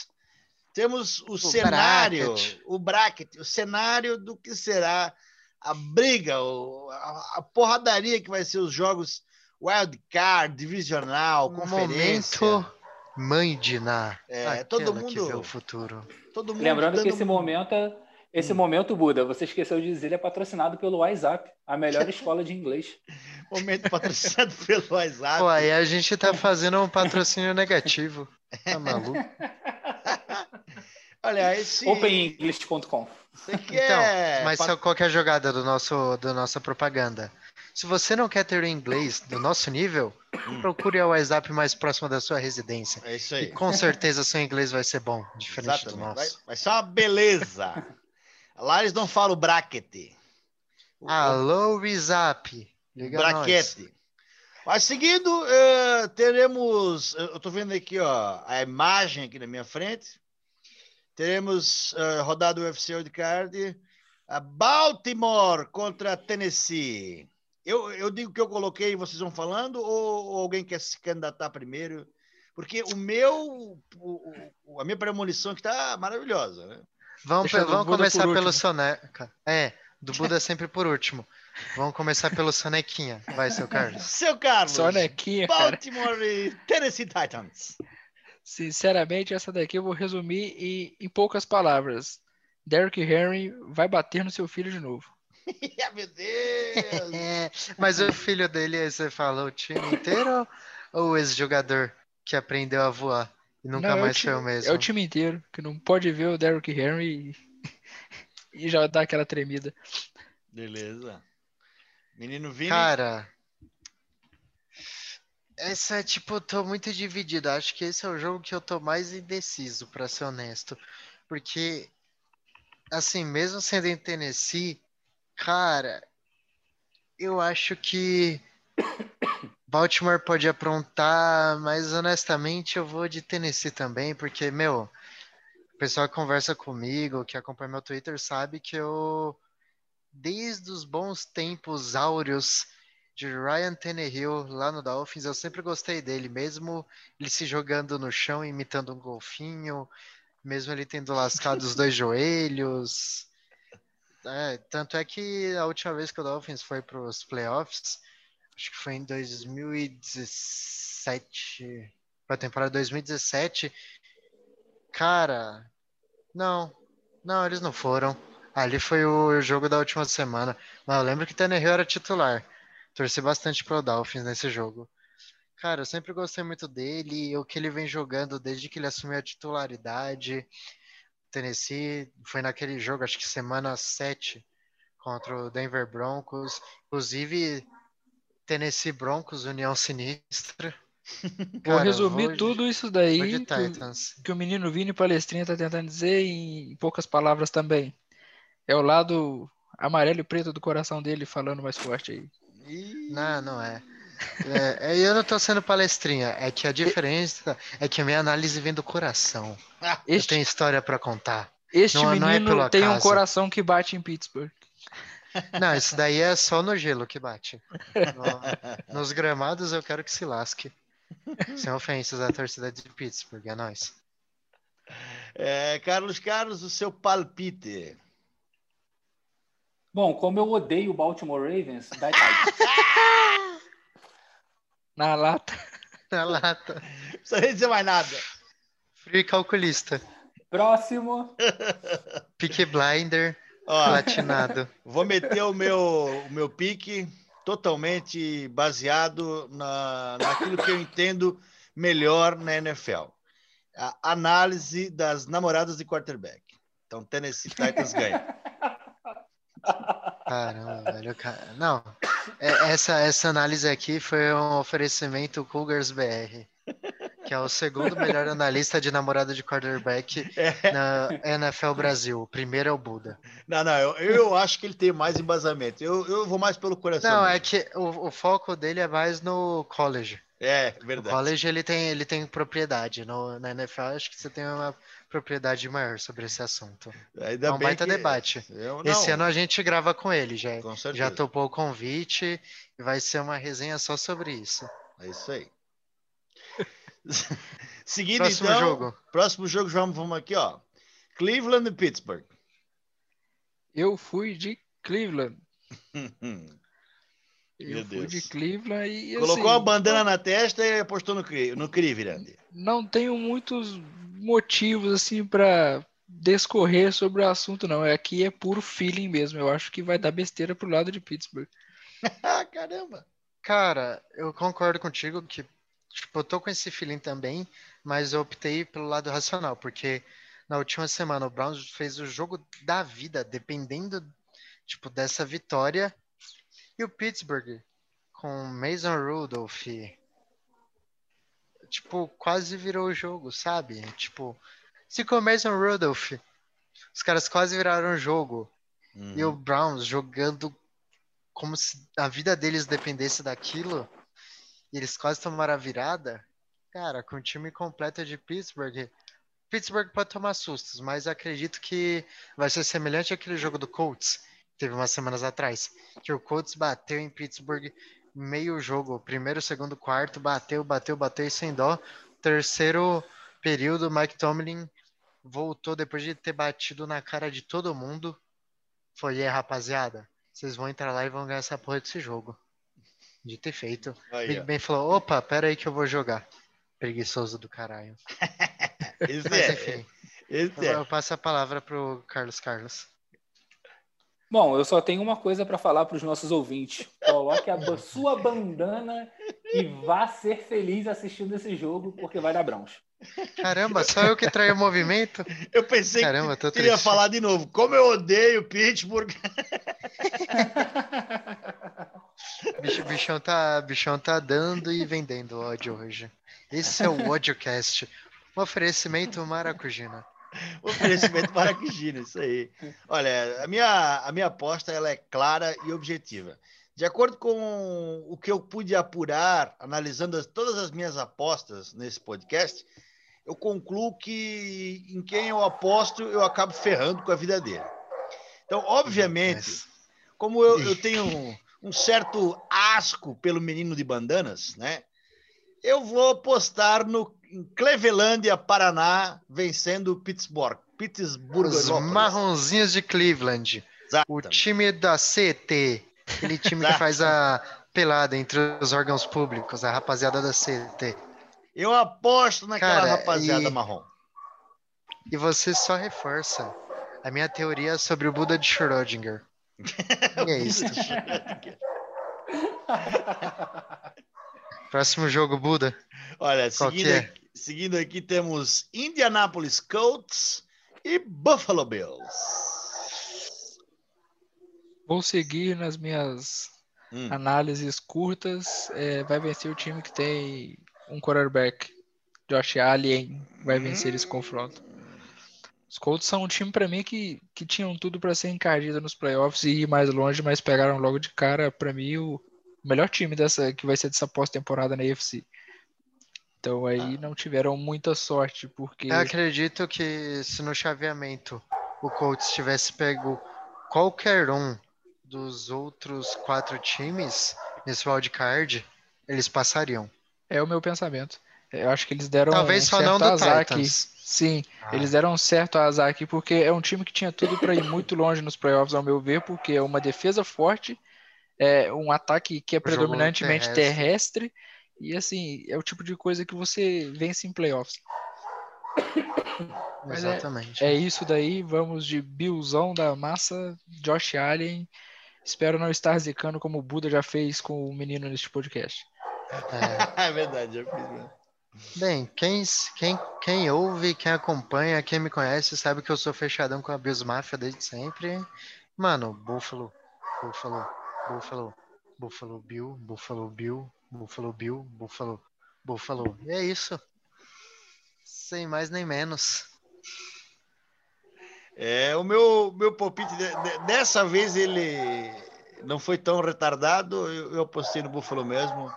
temos o, o cenário, bracket. o bracket, o cenário do que será a briga, a porradaria que vai ser os jogos wildcard, divisional, conferência. Momento mãe de Ná, é, todo mundo que vê o futuro. Todo mundo Lembrando que esse mundo... momento é... Esse momento, Buda, você esqueceu de dizer, ele é patrocinado pelo WhatsApp, a melhor escola de inglês. Momento patrocinado pelo WhatsApp. Pô, aí a gente tá fazendo um patrocínio negativo. Tá maluco? Olha, esse... open english ponto com Você quer? Então, mas Pat... qual que é a jogada do nosso, da nossa propaganda? Se você não quer ter o inglês do nosso nível, procure o WhatsApp mais próximo da sua residência. É isso aí. E com certeza seu inglês vai ser bom, diferente Exato. do nosso. Vai, vai ser uma beleza. Lá eles não falam bracket. O... Alô, WhatsApp. Liga bracket. Nós. Mas seguindo, uh, teremos... Eu estou vendo aqui ó, a imagem aqui na minha frente. Teremos uh, rodada do U F C Wildcard. A Baltimore contra Tennessee. Eu, eu digo que eu coloquei, vocês vão falando, ou, ou alguém quer se candidatar primeiro? Porque o meu, o, o, a minha premonição que está maravilhosa, né? Vamos, vamos começar pelo Soneca. É, do Buda sempre por último. Vamos começar pelo Sonequinha. Vai, seu Carlos. Seu Carlos. Sonequinha, Baltimore e Tennessee Titans. Sinceramente, essa daqui eu vou resumir em, em poucas palavras. Derrick Henry vai bater no seu filho de novo. Meu Deus! Mas o filho dele, você fala, o time inteiro ou o ex-jogador que aprendeu a voar e nunca não, mais é o time, foi o mesmo? É o time inteiro, que não pode ver o Derrick Henry e, e já dá aquela tremida. Beleza. Menino Vini. Cara, essa, tipo, eu tô muito dividido. Acho que esse é o jogo que eu tô mais indeciso, pra ser honesto. Porque, assim, mesmo sendo em Tennessee... Cara, eu acho que Baltimore pode aprontar, mas honestamente eu vou de Tennessee também, porque, meu, o pessoal que conversa comigo, que acompanha meu Twitter, sabe que eu, desde os bons tempos áureos de Ryan Tannehill lá no Dolphins, eu sempre gostei dele, mesmo ele se jogando no chão, imitando um golfinho, mesmo ele tendo lascado os dois joelhos... É, tanto é que a última vez que o Dolphins foi para os playoffs, acho que foi em dois mil e dezessete, para a temporada dois mil e dezessete, cara, não, não, eles não foram. Ali foi o jogo da última semana, mas eu lembro que o Tannehill era titular, torci bastante para o Dolphins nesse jogo. Cara, eu sempre gostei muito dele, o que ele vem jogando desde que ele assumiu a titularidade... Tennessee, foi naquele jogo, acho que semana sete, contra o Denver Broncos, inclusive Tennessee Broncos, União Sinistra. Cara, vou resumir vou tudo de, isso daí que, que o menino Vini Palestrinha está tentando dizer em poucas palavras também. É o lado amarelo e preto do coração dele falando mais forte aí. E... Não, não é. É, eu não tô sendo palestrinha, é que a diferença é que a minha análise vem do coração. Este, eu tenho história para contar. Este não, menino não é pelo tem acaso. Um coração que bate em Pittsburgh. Não, isso daí é só no gelo que bate. No, nos gramados eu quero que se lasque. Sem ofensas à torcida de Pittsburgh, é nóis. É, Carlos Carlos, o seu palpite. Bom, como eu odeio o Baltimore Ravens, dá Na lata. Na lata. Não precisa dizer mais nada. Frio e calculista. Próximo. Pique blinder. Ó, platinado. Vou meter o meu, o meu pique totalmente baseado na, naquilo que eu entendo melhor na N F L. A análise das namoradas de quarterback. Então, Tennessee Titans ganha. Caramba, velho. Cara... Não. Essa, essa análise aqui foi um oferecimento Cougars B R, que é o segundo melhor analista de namorada de quarterback é. na N F L Brasil. O primeiro é o Buda. Não, não, eu, eu acho que ele tem mais embasamento. Eu, eu vou mais pelo coração. Não, mesmo. É que o, o foco dele é mais no college. É, verdade. O college ele tem, ele tem propriedade. No, na N F L acho que você tem uma propriedade maior sobre esse assunto. Ainda é um baita debate. Esse ano a gente grava com ele. Já, com já topou o convite e vai ser uma resenha só sobre isso. É isso aí. Seguindo, próximo então, jogo. Próximo jogo, vamos, vamos aqui, ó. Cleveland e Pittsburgh. Eu fui de Cleveland. Eu fui de Cleveland e colocou assim, a bandana na testa e apostou no, no Cleveland. Não tenho muitos motivos assim para descorrer sobre o assunto, não. Aqui é puro feeling mesmo. Eu acho que vai dar besteira pro lado de Pittsburgh. Caramba! Cara, eu concordo contigo que tipo, eu tô com esse feeling também, mas eu optei pelo lado racional, porque na última semana. O Browns fez o jogo da vida, dependendo, tipo, dessa vitória. E o Pittsburgh, com Mason Rudolph, tipo, quase virou o jogo, sabe? Tipo, se com o Mason Rudolph, os caras quase viraram o jogo. Uhum. E o Browns jogando como se a vida deles dependesse daquilo. E eles quase tomaram a virada. Cara, com o time completo de Pittsburgh... Pittsburgh pode tomar sustos, mas acredito que vai ser semelhante àquele jogo do Colts, que teve umas semanas atrás, que o Colts bateu em Pittsburgh meio jogo, primeiro, segundo, quarto, bateu, bateu, bateu e sem dó. Terceiro período, Mike Tomlin voltou depois de ter batido na cara de todo mundo. Foi, é, rapaziada, vocês vão entrar lá e vão ganhar essa porra desse jogo. De ter feito. Oh, yeah. Big Ben falou, opa, pera aí que eu vou jogar. Preguiçoso do caralho. Esse Mas, enfim, é. Esse eu, é. eu passo a palavra pro Carlos Carlos. Bom, eu só tenho uma coisa para falar para os nossos ouvintes. Coloque a sua bandana e vá ser feliz assistindo esse jogo, porque vai dar Browns. Caramba, só eu que traí o movimento? Eu pensei Caramba, que queria falar de novo. Como eu odeio Pittsburgh. Bicho, bichão, tá, bichão tá dando e vendendo ódio hoje. Esse é o Ódiocast. Um oferecimento Maracujina. O oferecimento Maracujina, isso aí. Olha, a minha, a minha aposta ela é clara e objetiva. De acordo com o que eu pude apurar, analisando as, todas as minhas apostas nesse podcast, eu concluo que em quem eu aposto, eu acabo ferrando com a vida dele. Então, obviamente, como eu, eu tenho um, um certo asco pelo menino de bandanas, né? Eu vou apostar no em Clevelândia, Paraná, vencendo o Pittsburgh. Pittsburgh Os marronzinhos de Cleveland. Exatamente. O time da C T. Aquele time que faz a pelada entre os órgãos públicos. A rapaziada da C T. Eu aposto naquela Cara, rapaziada e... marrom. E você só reforça a minha teoria sobre o Buda de Schrödinger. E é isso. Próximo jogo, Buda. Olha, seguindo, é? aqui, seguindo aqui temos Indianapolis Colts e Buffalo Bills. Vou seguir nas minhas hum. análises curtas. É, vai vencer o time que tem um quarterback. Josh Allen vai vencer hum. esse confronto. Os Colts são um time, para mim, que, que tinham tudo para ser encardido nos playoffs e ir mais longe, mas pegaram logo de cara, para mim, o melhor time dessa, que vai ser dessa pós-temporada na A F C. Então aí ah. não tiveram muita sorte, porque... Eu acredito que se no chaveamento o Colts tivesse pego qualquer um dos outros quatro times nesse wildcard, eles passariam. É o meu pensamento. Eu acho que eles deram Talvez um só certo não do azar Titans. Aqui. Sim, ah. eles deram um certo azar aqui, porque é um time que tinha tudo para ir muito longe nos playoffs, ao meu ver, porque é uma defesa forte, é um ataque que é predominantemente terrestre. terrestre, e assim, é o tipo de coisa que você vence em playoffs. Exatamente. É, é isso daí, vamos de Billzão da massa, Josh Allen. Espero não estar zicando como o Buda já fez com o menino neste podcast. É, é verdade, eu fiz mesmo. Bem, quem, quem, quem ouve, quem acompanha, quem me conhece, sabe que eu sou fechadão com a Bills Mafia desde sempre. Mano, Buffalo, Buffalo. Buffalo, Buffalo Bill, Buffalo Bill, Buffalo Bill, Buffalo, Buffalo. E é isso. Sem mais nem menos. É, o meu, meu palpite, de, de, dessa vez ele não foi tão retardado, eu, eu apostei no Buffalo mesmo,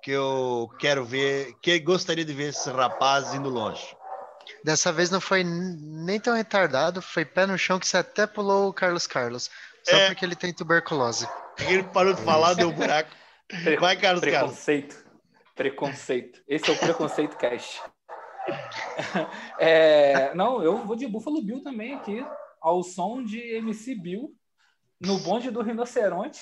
que eu quero ver, que gostaria de ver esse rapaz indo longe. Dessa vez não foi nem tão retardado, foi pé no chão que você até pulou o Carlos Carlos, só é. porque ele tem tuberculose. Ele parou de falar, deu um buraco. Pre- Vai, Carlos Preconceito. Carlos. Preconceito. Esse é o Preconceito Cash. É, não, eu vou de Buffalo Bill também aqui, ao som de M C Bill, no bonde do rinoceronte.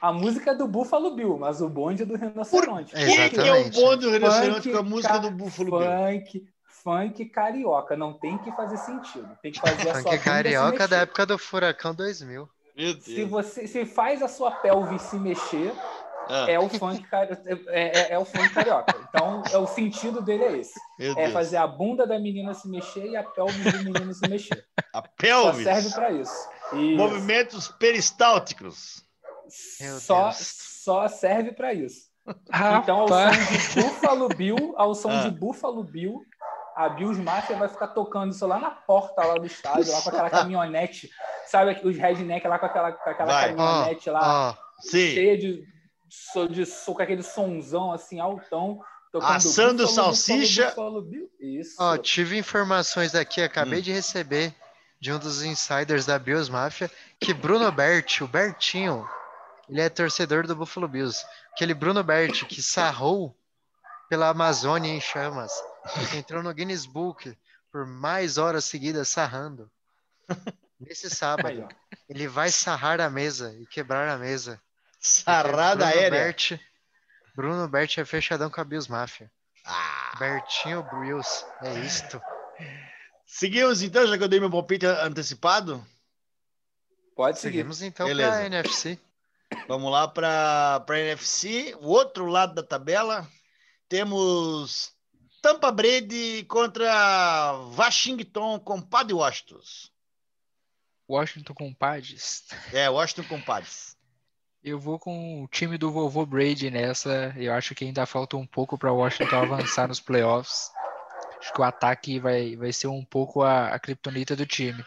A música é do Buffalo Bill, mas o bonde é do rinoceronte. Por que, que é o bonde do rinoceronte funk, com a música ca- do Buffalo funk, Bill? Funk carioca. Não tem que fazer sentido. Tem que fazer a sua funk carioca da época do Furacão dois mil. Se você se faz a sua pelvis se mexer, ah. é o funk carioca. É, é, é o funk carioca. Então, é, o sentido dele é esse. É fazer a bunda da menina se mexer e a pelvis do menino se mexer. A pelvis? Só serve para isso. isso. Movimentos peristálticos. Só, só serve para isso. Rapaz. Então, ao som de Buffalo Bill, ao som ah. de Buffalo Bill, a Bills Mafia vai ficar tocando isso lá na porta lá do estádio, lá com aquela caminhonete. Sabe os redneck lá com aquela, com aquela caminhonete ah, lá, ah, cheia de, de, de com aquele sonzão assim, altão. Assando Buffalo, salsicha. Buffalo, Buffalo, isso. Oh, tive informações aqui, acabei hum. de receber de um dos insiders da Bills Mafia, que Bruno Bert, o Bertinho, ele é torcedor do Buffalo Bills. Aquele Bruno Bert que sarrou pela Amazônia em chamas. Entrou no Guinness Book por mais horas seguidas sarrando. Nesse sábado, aí, ele vai sarrar a mesa e quebrar a mesa. Sarrada Bruno aérea. Bert, Bruno Bert é fechadão com a Bills Mafia. Ah. Bertinho Bills, é isto. Seguimos então, já que eu dei meu palpite antecipado? Pode seguir. Seguimos então para a N F C. Vamos lá para a N F C. O outro lado da tabela, temos Tampa Brady contra Washington com Padre Washington. Washington Compadres. É, Washington Compadres. Eu vou com o time do vovô Brady nessa. Eu acho que ainda falta um pouco para Washington avançar nos playoffs. Acho que o ataque vai, vai ser um pouco a, a criptonita do time.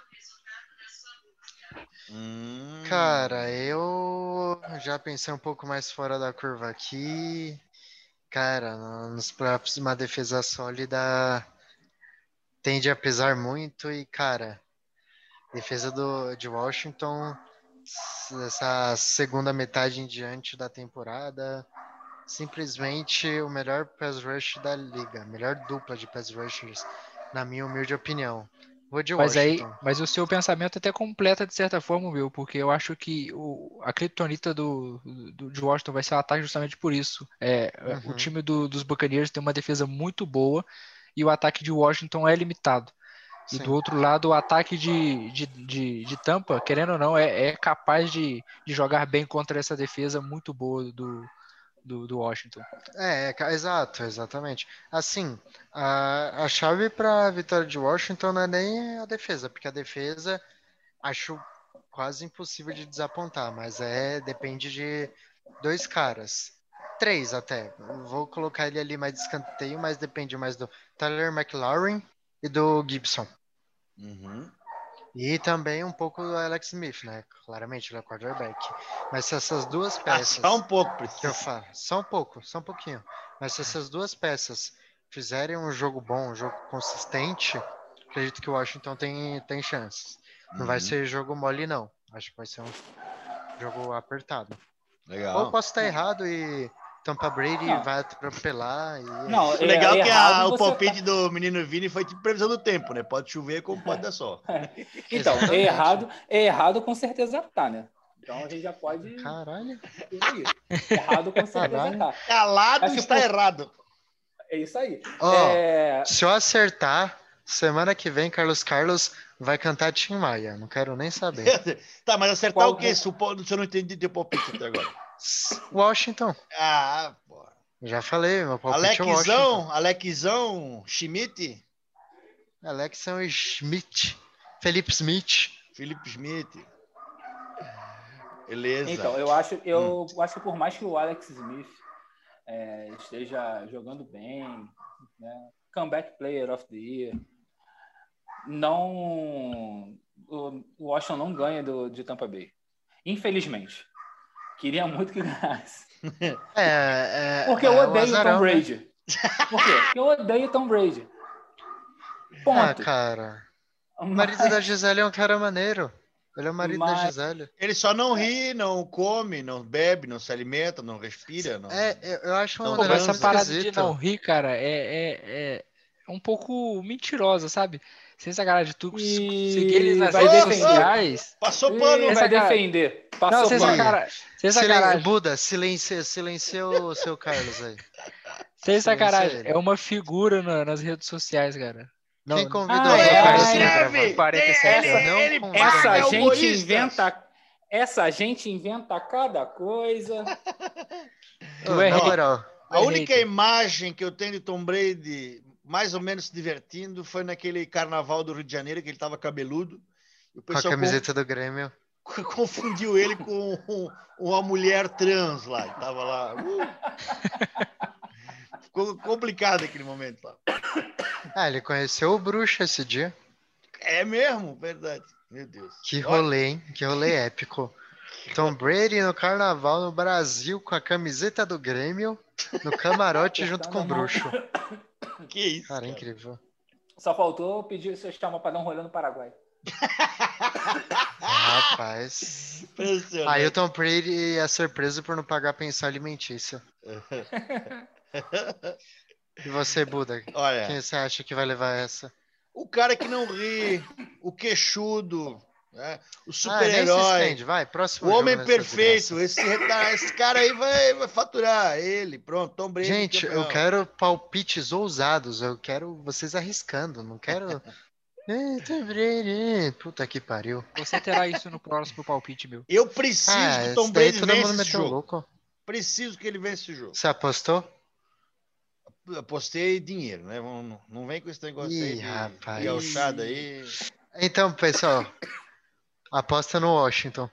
Hum. Cara, eu já pensei um pouco mais fora da curva aqui. Cara, nos playoffs uma defesa sólida tende a pesar muito e, cara... Defesa do, de Washington, essa segunda metade em diante da temporada, simplesmente o melhor pass rush da liga, melhor dupla de pass rushers, na minha humilde opinião. Vou de mas Washington. Aí, mas o seu pensamento até completa de certa forma, Will, porque eu acho que o, a criptonita do, do, de Washington vai ser um ataque justamente por isso. É, uhum. O time do, dos Buccaneers tem uma defesa muito boa e o ataque de Washington é limitado. E Sim. do outro lado, o ataque de, de, de, de Tampa, querendo ou não, é, é capaz de, de jogar bem contra essa defesa muito boa do, do, do Washington. É, é, exato, exatamente. Assim, a, a chave para a vitória de Washington não é nem a defesa, porque a defesa acho quase impossível de desapontar, mas é depende de dois caras. Três até. Vou colocar ele ali mais de escanteio, mas depende mais do Tyler McLaurin e do Gibson. Uhum. E também um pouco do Alex Smith, né? Claramente, ele é quarterback. Mas se essas duas peças... Ah, só um pouco, precisa. Eu falo, só um pouco, só um pouquinho. Mas se essas duas peças fizerem um jogo bom, um jogo consistente, acredito que o Washington tem, tem chances. Uhum. Não vai ser jogo mole, não. Acho que vai ser um jogo apertado. Legal. Ou posso estar errado e... Tampa Brady não. vai atropelar. E... Não, o legal é que a, o palpite tá... do menino Vini foi de previsão do tempo, né? Pode chover como pode dar sol. É. Então, é errado, é errado com certeza tá, né? Então a gente já pode... Caralho. É errado com certeza Caralho. tá. Calado Acho está por... errado. É isso aí. Oh, é... Se eu acertar, semana que vem, Carlos Carlos vai cantar Tim Maia. Não quero nem saber. Tá, mas acertar Qual... o quê? Se eu não entendi teu palpite até agora. Washington. Ah, pô. Já falei, meu palpite é Washington. Alexão, Schmidt. Alexão e Schmidt. Felipe Smith. Felipe Smith. Beleza. Então, eu acho, eu hum. acho que por mais que o Alex Smith é, esteja jogando bem, né, comeback player of the year, não, o Washington não ganha do, de Tampa Bay. Infelizmente. Queria muito que ganhasse. É, é, Porque eu é, odeio o Tom Brady. Por quê? Porque eu odeio Tom Brady. Ponto. Ah, cara. O marido Mas... da Gisele é um cara maneiro. Ele é o marido Mas... da Gisele. Ele só não ri, não come, não bebe, não se alimenta, não respira. Não... É, eu acho uma Pô, essa parada esquisita. De não rir, cara, é, é, é um pouco mentirosa, sabe? Sem essa galera de tu e... seguir eles nas vai redes defender. sociais. Passou pano, vai cara... defender. Passou não, sem pano. Essa cara... sem Silen... essa Buda, silencia, silencia o seu Carlos aí. Sem sacanagem. É uma figura na, nas redes sociais, cara. Não, Quem convidou ah, é, é, quarenta e sete Ele, não ele, convida. Essa é gente inventa, essa gente inventa cada coisa. Não, errei. Não. A única imagem que eu tenho de Tom Brady mais ou menos se divertindo foi naquele carnaval do Rio de Janeiro, que ele estava cabeludo. Com a camiseta do Grêmio. Confundiu ele com um, uma mulher trans lá, que estava lá. Uh. Ficou complicado aquele momento lá. Ah, ele conheceu o bruxo esse dia. É mesmo, verdade. Meu Deus. Que rolê, hein? Que rolê épico. Tom Brady no carnaval no Brasil com a camiseta do Grêmio no camarote junto com o bruxo. Que isso, cara, cara. Incrível. Só faltou pedir seu chama para dar um rolê no Paraguai. Rapaz. Aí o Tom Brady é surpreso por não pagar pensão alimentícia. E você, Buda? Olha, quem você acha que vai levar essa? O cara que não ri, o queixudo, né? O super-herói, ah, vai, próximo o homem perfeito. Esse, esse cara aí vai, vai faturar ele. Pronto, Tom Brady. Gente, eu quero palpites ousados. Eu quero vocês arriscando. Não quero. Puta que pariu. Você terá isso no próximo palpite, meu. Eu preciso ah, que Tom Brady vença esse jogo. Louco. Preciso que ele vença esse jogo. Você apostou? Apostei dinheiro, né? Não, não vem com esse negócio Ih, aí de, rapaz. de alchada aí. Então, pessoal, aposta no Washington.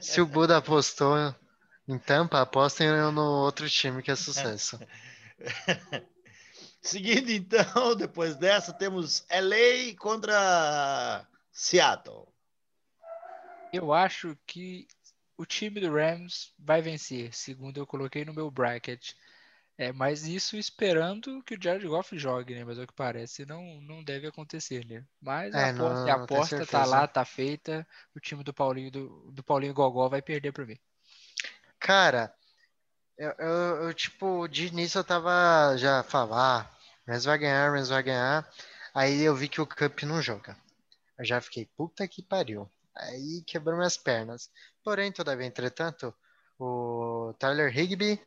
Se o Buda apostou em Tampa, apostem no outro time que é sucesso. Seguindo, então, depois dessa, temos L A contra Seattle. Eu acho que o time do Rams vai vencer, segundo eu coloquei no meu bracket. É, mas isso esperando que o Jared Goff jogue, né? Mas ao que parece, não, não deve acontecer, né? Mas é, a aposta, não, não, a aposta tá lá, tá feita. O time do Paulinho, do, do Paulinho Gogó vai perder pra mim. Cara, eu, eu, eu tipo, de início eu tava já falando, ah, mas vai ganhar, mas vai ganhar. Aí eu vi que o Cup não joga. Eu já fiquei, puta que pariu. Aí quebrou minhas pernas. Porém, todavia, entretanto, o Tyler Higbee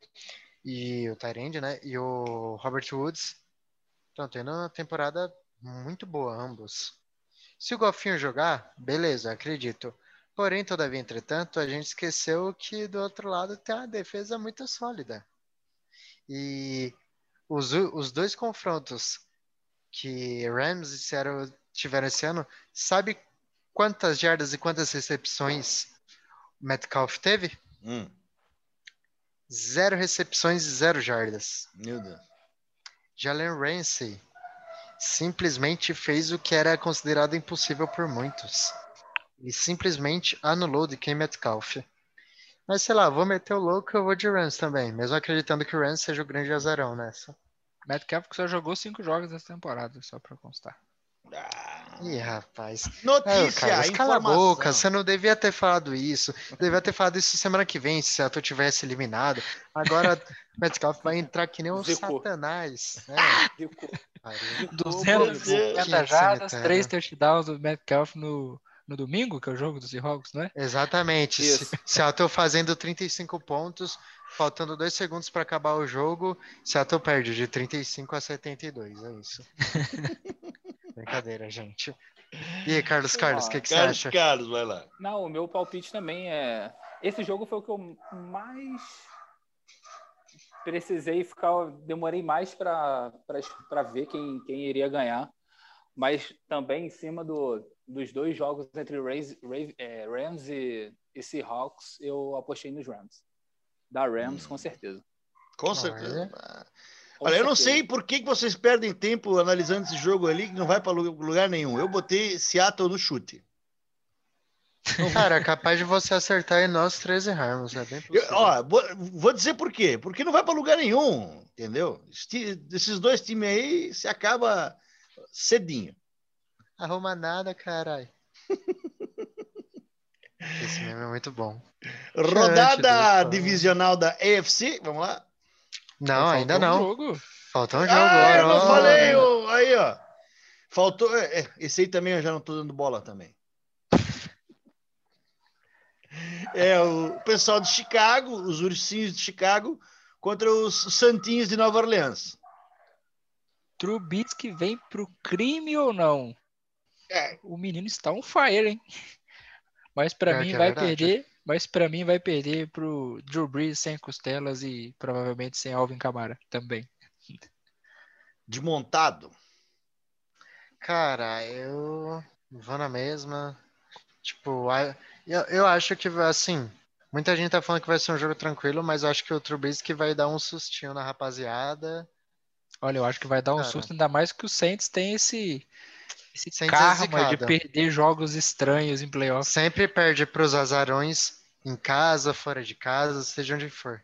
e o Tyrande, né? E o Robert Woods estão tendo uma temporada muito boa, ambos. Se o Golfinho jogar, beleza, acredito. Porém, todavia, entretanto, a gente esqueceu que do outro lado tem uma defesa muito sólida. E os, os dois confrontos que Rams tiveram esse ano, sabe quantas jardas e quantas recepções o Metcalf teve? Hum. Zero recepções e zero jardas. Meu Deus. Jalen Ramsey simplesmente fez o que era considerado impossível por muitos. Ele simplesmente anulou o D K Metcalf. Mas sei lá, vou meter o louco, eu vou de Rams também. Mesmo acreditando que o Rams seja o grande azarão nessa. Metcalf que só jogou cinco jogos nessa temporada, só pra constar. Ah. Ih, rapaz. Notícia, é, cara, cala a boca, você não devia ter falado isso. Devia ter falado isso semana que vem, se a tu tivesse eliminado. Agora o Metcalf vai entrar que nem um Zicou. Satanás. Né? duzentas e cinquenta jardas, três touchdowns do Metcalf no, no domingo, que é o jogo dos Seahawks, não é? Exatamente. Isso. Se, se eu tô fazendo trinta e cinco pontos, faltando dois segundos para acabar o jogo, se eu tô perde de trinta e cinco a setenta e dois, é isso. Brincadeira, gente. E aí, Carlos Carlos, o que, que você acha? Carlos, vai lá. Não, o meu palpite também é... Esse jogo foi o que eu mais precisei ficar... Demorei mais para ver quem, quem iria ganhar. Mas também em cima do, dos dois jogos entre Rams, Rams e, e Seahawks, eu apostei nos Rams. Da Rams, hum. com certeza. Com certeza. Ah, é. Olha, eu não sei por que vocês perdem tempo analisando esse jogo ali, que não vai para lugar nenhum. Eu botei Seattle no chute. Cara, é capaz de você acertar e nós três errarmos. É bem eu, ó, vou dizer por quê. Porque não vai para lugar nenhum, entendeu? Esses dois times aí se acaba cedinho. Arruma nada, caralho. Esse meme é muito bom. Rodada divisional da A F C, vamos lá. Não, Faltou ainda um não. Jogo. Faltou um jogo. Ah, eu não falei. Ó, aí, ó. Faltou. Esse aí também eu já não tô dando bola também. É o pessoal de Chicago, os ursinhos de Chicago, contra os santinhos de Nova Orleans. Trubisky vem pro crime ou não? É. O menino está on fire, hein? Mas para é mim vai é perder Mas para mim vai perder pro Drew Brees sem costelas e provavelmente sem Alvin Kamara também. Desmontado? Cara, eu vou na mesma. Tipo, eu, eu acho que, assim, muita gente tá falando que vai ser um jogo tranquilo, mas eu acho que o Drew Brees que vai dar um sustinho na rapaziada. Olha, eu acho que vai dar um Cara. susto, ainda mais que o Saints tem esse... Esse karma de perder jogos estranhos em playoffs. Sempre perde para os azarões em casa, fora de casa, seja onde for.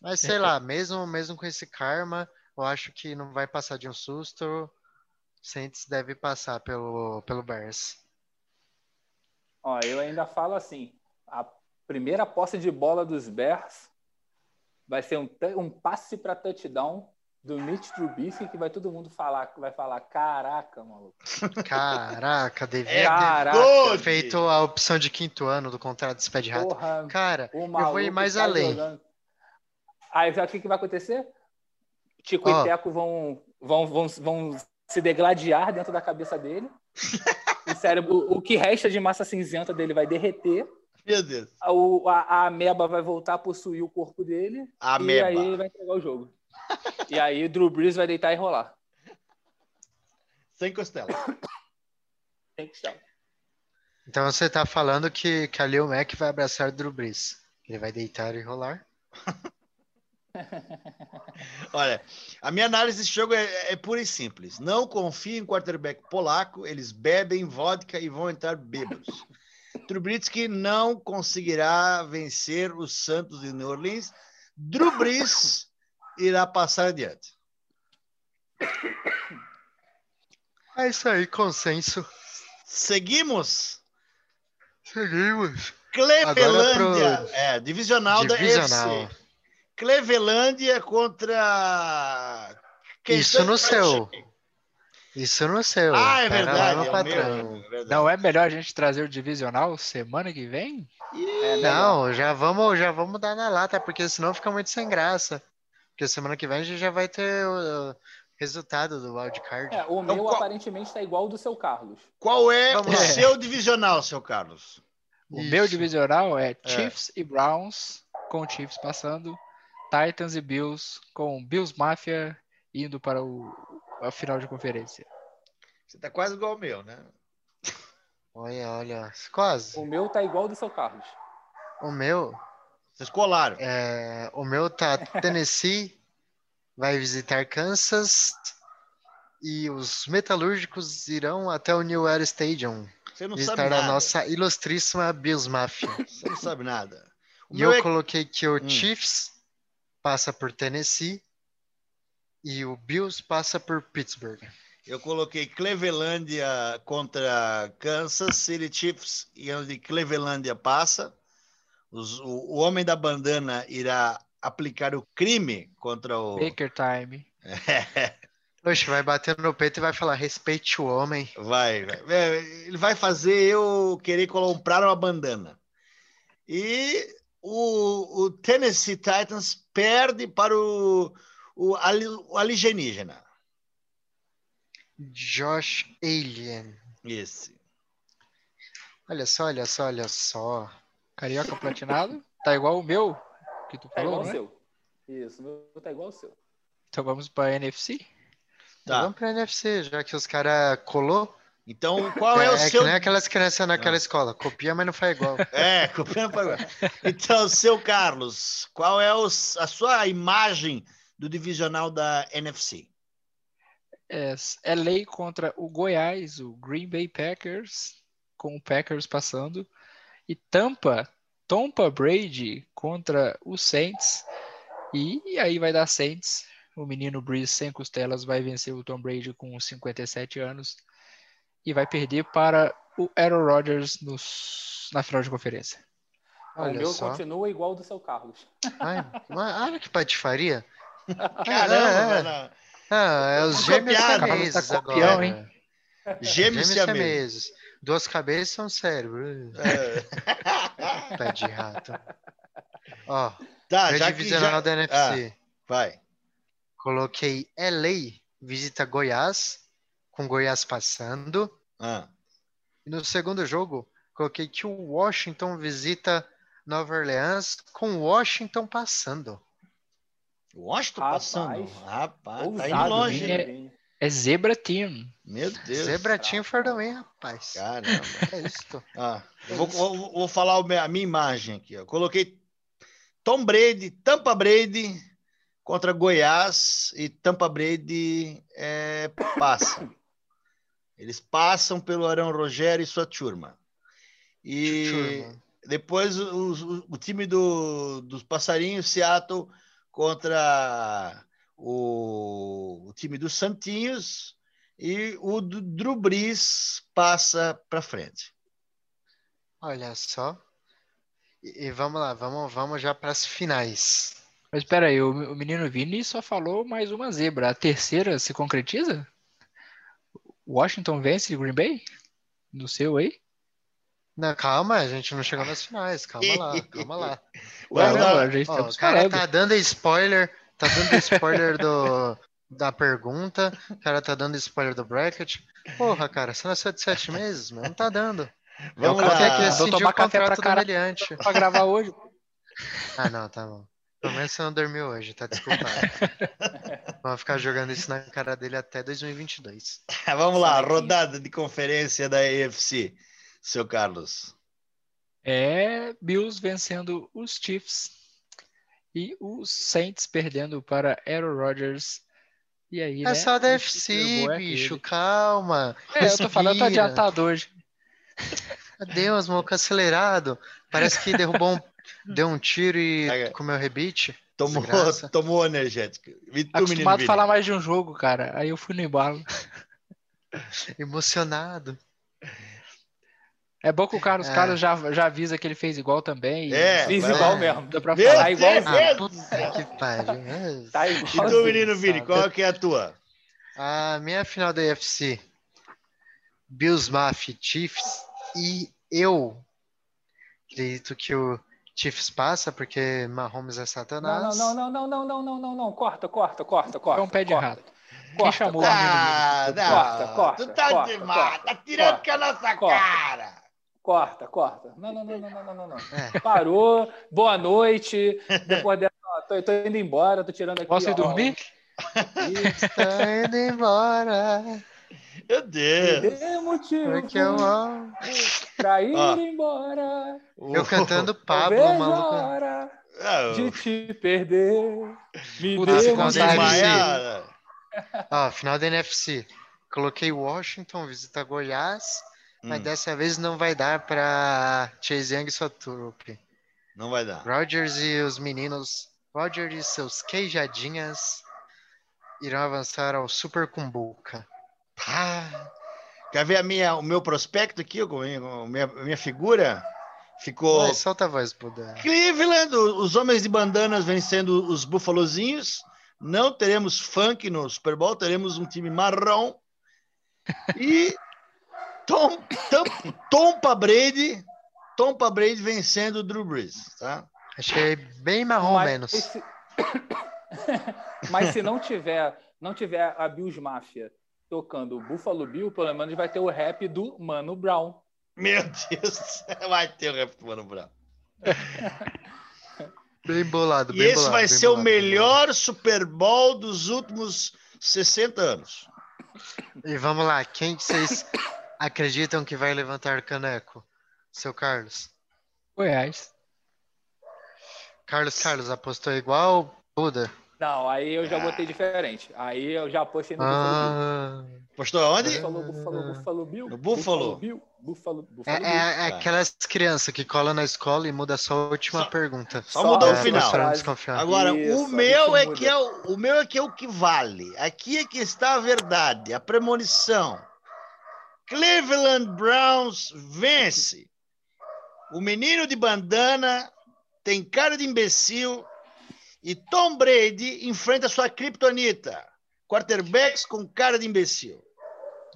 Mas sei lá, mesmo, mesmo com esse karma, eu acho que não vai passar de um susto. Saints deve passar pelo, pelo Bears. Ó, eu ainda falo assim, a primeira posse de bola dos Bears vai ser um, um passe para touchdown do Mitch Trubisky, que vai todo mundo falar, vai falar, caraca, maluco. Caraca, devia ter feito a opção de quinto ano do contrato de Speed Rato. Cara, eu vou ir mais tá além. Jogando. Aí, sabe o que, que vai acontecer? Tico oh. e Teco vão, vão, vão, vão se degladiar dentro da cabeça dele. E, sério, o, o que resta de massa cinzenta dele vai derreter. Meu Deus. O, a, a ameba vai voltar a possuir o corpo dele. A e aí ele vai entregar o jogo. E aí o Drew Brees vai deitar e rolar. Sem costela. Sem costela. Então você tá falando que, que a Lil Mac vai abraçar o Drew Brees. Ele vai deitar e rolar. Olha, a minha análise desse jogo é, é pura e simples. Não confie em quarterback polaco. Eles bebem vodka e vão entrar bêbados. Drew Brees que não conseguirá vencer o Santos de New Orleans. Drew Brees... irá passar adiante. É isso aí, consenso. Seguimos? Seguimos. Clevelândia. Pro... É, divisional, divisional da N F C. Clevelândia contra... Quem isso no seu. Isso no seu. Ah, é verdade, lá, é, meu, é verdade. Não é melhor a gente trazer o divisional semana que vem? É, não, já vamos, já vamos dar na lata, porque senão fica muito sem graça. Porque semana que vem a gente já vai ter o resultado do wildcard. É, o então, meu qual... aparentemente está igual ao do seu Carlos. Qual é Vamos o ver. seu divisional, seu Carlos? O Isso. meu divisional é Chiefs é. e Browns, com o Chiefs passando, Titans e Bills, com Bills Mafia indo para o a final de conferência. Você está quase igual ao meu, né? Olha, olha, quase. O meu está igual ao do seu Carlos. O meu... Vocês colaram. É, o meu tá Tennessee, vai visitar Kansas e os metalúrgicos irão até o New Era Stadium. Você não visitar sabe nada. A nossa ilustríssima Bills Mafia. Você não sabe nada. O e eu é... coloquei que o hum. Chiefs passa por Tennessee e o Bills passa por Pittsburgh. Eu coloquei Clevelândia contra Kansas City Chiefs e onde Clevelândia passa. O homem da bandana irá aplicar o crime contra o... Baker Time. É. Oxe, vai bater no peito e vai falar, respeite o homem. Vai, vai. Ele vai fazer eu querer comprar uma bandana. E o, o Tennessee Titans perde para o, o, o alienígena. Josh Alien. Esse. Olha só, olha só, olha só. Carioca platinado, tá igual o meu que tu falou, tá igual, né? O seu. Isso, o meu tá igual o seu. Então vamos pra N F C? Tá. Vamos pra N F C, já que os caras colou. Então qual é, é o seu... É que nem aquelas crianças naquela não. escola, copia, mas não faz igual. É, copia, mas não faz igual. Então, seu Carlos, qual é o, a sua imagem do divisional da N F C? É L A contra o Goiás, o Green Bay Packers, com o Packers passando... E Tampa, Tampa Brady contra o Saints. E, e aí vai dar Saints. O menino Brees sem costelas vai vencer o Tom Brady com cinquenta e sete anos. E vai perder para o Aaron Rodgers nos, na final de conferência. Olha o meu só. Continua igual ao do seu Carlos. Ai, olha que patifaria. Caramba, é, é, é. É, é os gêmeos siameses agora. Hein? Gêmeos siameses. Duas cabeças e um cérebro. É. Pé de rato. Ó, tá, já divisional já... da N F C. Ah, vai. Coloquei L A, visita Goiás, com Goiás passando. Ah. E no segundo jogo, coloquei que o Washington visita Nova Orleans, com Washington passando. Washington rapaz, passando? Rapaz, ousado, tá indo longe. É, é Zebra Team. Meu Deus. Zebra Team for também, rapaz. Caramba. É isso. Ah, eu vou, vou, vou falar a minha imagem aqui. Eu coloquei Tom Brady, Tampa Brady contra Goiás, e Tampa Brady é, passa. Eles passam pelo Arão Rogério e sua turma. E turma. Depois o, o, o time do, dos passarinhos, Seattle, contra o, o time dos Santinhos, e o do Drew Brees passa para frente. Olha só. E, e vamos lá, vamos, vamos já para as finais. Mas espera aí, o, o menino Vini só falou mais uma zebra. A terceira se concretiza? Washington vence Green Bay? No seu aí? Não, calma, a gente não chegou nas finais. Calma lá, calma lá. Ué, não, não, a gente ó, tá o cara tá dando spoiler, tá dando spoiler do, da pergunta, o cara tá dando spoiler do bracket. Porra, cara, você nasceu de sete meses, meu, não tá dando. Vamos é o lá, que é que vou tomar o café pra caralho pra gravar hoje. Ah, não, tá bom. Pelo menos você não dormiu hoje, tá desculpado. Vamos ficar jogando isso na cara dele até dois mil e vinte e dois. Vamos lá, rodada de conferência da A F C. Seu Carlos. É, Bills vencendo os Chiefs e os Saints perdendo para Aaron Rodgers. E aí, é né, só da F C, bicho, calma. É, respira. Eu tô falando, eu tô adiantado hoje. Adeus, moco acelerado. Parece que derrubou um, deu um tiro e comeu rebite. Tomou, tomou energético. E tu, acostumado a falar mais de um jogo, cara. Aí eu fui no embalo. Emocionado. É bom que o Carlos é. Carlos já, já avisa que ele fez igual também. É, fez igual é. mesmo. Dá pra falar igual mesmo. Que pariu. Tá igual. E tu, menino Vini, qual que é a tua? A minha final da A F C. Bills, Mafia, Chiefs. E eu acredito que o Chiefs passa, porque Mahomes é Satanás. Não, não, não, não, não, não, não, não, não. Corta, corta, corta, corta. É um pé de corta. Rato. Quem chamou? Ah, não. Corta, corta. Tu tá corta, demais. Corta, tá tirando com a nossa corta, cara. Corta, corta. Não, não, não, não, não, não, não. É. Parou. Boa noite. Depois dessa, tô, tô indo embora, tô tirando aqui. Posso ir ó, dormir? Estou indo embora. Meu Deus. Me dê motivo. Porque eu amo. Pra ir ó. embora. Eu cantando Pablo, eu maluco. De te perder. Me Puta, dê motivo. Ó, final da N F C. Coloquei Washington, visita Goiás. Mas hum. dessa vez não vai dar para Chase Young e sua trupe. Não vai dar. Rodgers e os meninos, Rodgers e seus queijadinhas irão avançar ao Super Cumbuca. Ah, quer ver a minha, o meu prospecto aqui? A minha, minha figura? Ficou... Mas solta a voz, Buda. Cleveland, os homens de bandanas vencendo os bufalozinhos. Não teremos funk no Super Bowl, teremos um time marrom. E... Tom, Tom, Tompa Brady Tompa Brady vencendo o Drew Brees, tá? Achei bem marrom mas, menos esse... Mas se não tiver não tiver a Bills Mafia tocando o Buffalo Bill, pelo menos vai ter o rap do Mano Brown. Meu Deus, vai ter o rap do Mano Brown. Bem bolado, bem e esse bolado, vai ser bolado, o melhor Super Bowl dos últimos sessenta anos. E vamos lá, quem que vocês acreditam que vai levantar caneco? Seu Carlos. Goiás. Carlos Carlos apostou igual Buda? Não, aí eu já ah. botei diferente. Aí eu já apostei no ah. Buffalo Bill. Apostou aonde? Buffalo, Buffalo, Buffalo Bill. No Buffalo. Buffalo, Buffalo Bill. É, é, é aquelas crianças que colam na escola e mudam só a última só, pergunta. Só, só mudou é, o final. Agora, isso, o, meu é que é o, o meu é que é o que vale. Aqui é que está a verdade, a premonição. Cleveland Browns vence. O menino de bandana tem cara de imbecil e Tom Brady enfrenta sua kryptonita. Quarterbacks com cara de imbecil.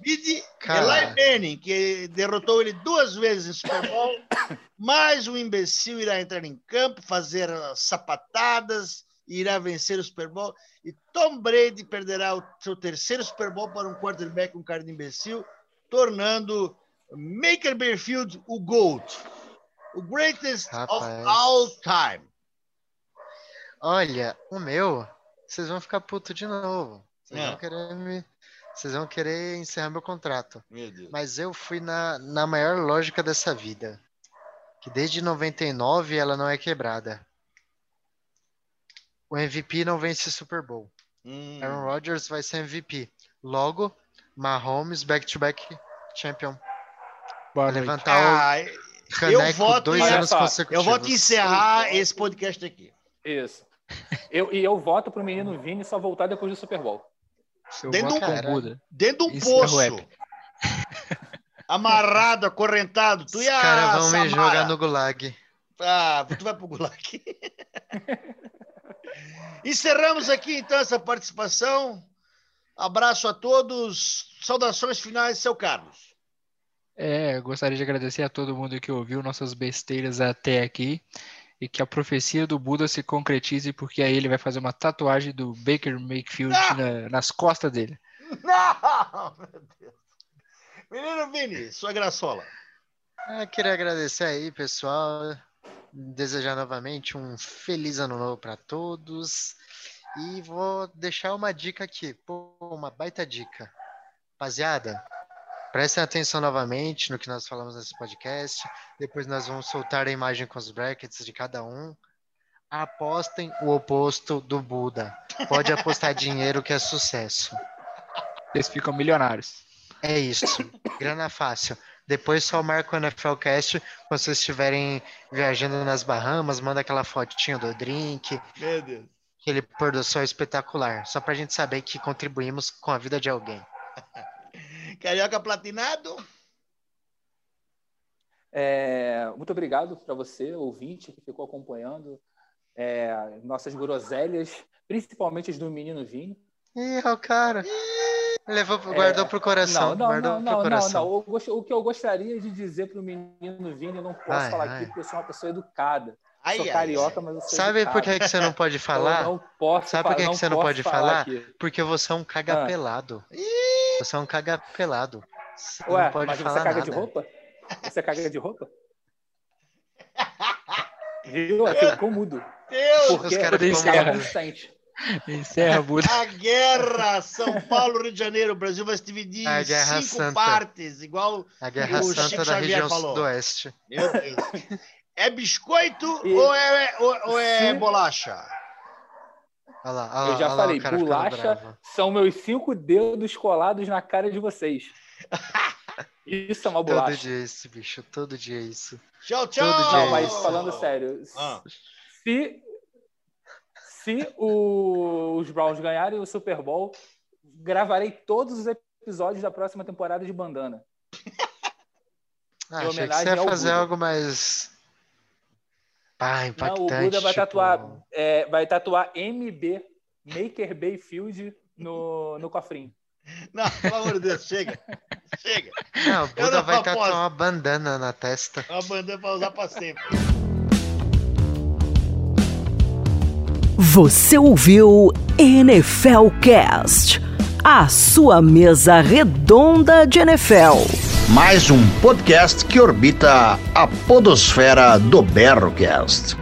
Vidi Eli Manning, que derrotou ele duas vezes no Super Bowl. Mais um imbecil irá entrar em campo, fazer sapatadas e irá vencer o Super Bowl. E Tom Brady perderá o seu terceiro Super Bowl para um quarterback com cara de imbecil, tornando Baker Mayfield o GOAT. O O greatest Rapaz. of all time. Olha, o meu, vocês vão ficar puto de novo. Vocês é. vão querer me... Vocês vão querer encerrar meu contrato. Meu Deus. Mas eu fui na, na maior lógica dessa vida. Que desde noventa e nove ela não é quebrada. O M V P não vence Super Bowl. Hum. Aaron Rodgers vai ser M V P. Logo, Mahomes back-to-back champion. Boa levantar noite. o ah, eu voto dois em... anos consecutivos. Eu voto encerrar esse podcast aqui. Isso. Eu, e eu voto pro menino Vini só voltar depois do Super Bowl. Eu dentro do dentro um poço. É amarrado, acorrentado. Tu Os ia caras vão Samara. me jogar no gulag. Ah, tu vai pro gulag. Encerramos aqui, então, essa participação. Abraço a todos. Saudações finais, seu Carlos. É, eu gostaria de agradecer a todo mundo que ouviu nossas besteiras até aqui. E que a profecia do Buda se concretize, porque aí ele vai fazer uma tatuagem do Baker Mayfield na, nas costas dele. Não! Meu Deus. Menino Vini, sua graçola. Eu queria agradecer aí, pessoal. Desejar novamente um feliz ano novo para todos. E vou deixar uma dica aqui. Pô, uma baita dica. Rapaziada, prestem atenção novamente no que nós falamos nesse podcast. Depois nós vamos soltar a imagem com os brackets de cada um. Apostem o oposto do Buda. Pode apostar dinheiro que é sucesso. Eles ficam milionários. É isso. Grana fácil. Depois só marca o NFLcast quando vocês estiverem viajando nas Bahamas. Manda aquela fotinha do drink. Meu Deus. Aquele pôr do sol espetacular. Só pra gente saber que contribuímos com a vida de alguém. Carioca Platinado? É, muito obrigado para você, ouvinte, que ficou acompanhando é, nossas groselhas, principalmente as do menino Vini. Ih, o cara! Levou, guardou é, pro coração. Não, não, não, não, pro coração. não, não. O, o que eu gostaria de dizer pro menino Vini, eu não posso ai, falar ai. aqui, porque eu sou uma pessoa educada. Ai, sou carioca, ai. mas eu sou Sabe educado. por que, é que você não pode falar? Eu não posso Sabe por que, é que você não pode falar? falar porque você é um cagapelado. Ah. Ih! Você é um caga pelado. Você Ué, não pode mas falar você caga nada. de roupa? Você caga de roupa? Viu? Aqui ficou mudo. Deus! Os caras ficam mudos. Encerra, Buda. A guerra São Paulo, Rio de Janeiro, o Brasil vai se dividir em cinco Santa. partes, igual a guerra o Santa Chico da Xavier região falou. Sudoeste. Meu Deus. É biscoito e... ou é, ou, ou é bolacha? Olha lá, olha, eu já olha falei, lá, bolacha são meus cinco dedos colados na cara de vocês. Isso é uma bolacha. Todo dia é isso, bicho. Todo dia é isso. Tchau, tchau. Todo dia Não, é mas isso. falando sério, ah. se, se o, os Browns ganharem o Super Bowl, gravarei todos os episódios da próxima temporada de Bandana. Ah, achei que você ia fazer algo mais... Ah, impactante. Não, o Buda vai, tipo... tatuar, é, vai tatuar M B, Maker Bayfield, no, no cofrinho. Não, pelo amor de Deus, chega. Chega. Não, o Buda não vai aposto. tatuar uma bandana na testa. Uma bandana pra usar pra sempre. Você ouviu NFLcast, a sua mesa redonda de N F L. Mais um podcast que orbita a podosfera do BerroCast.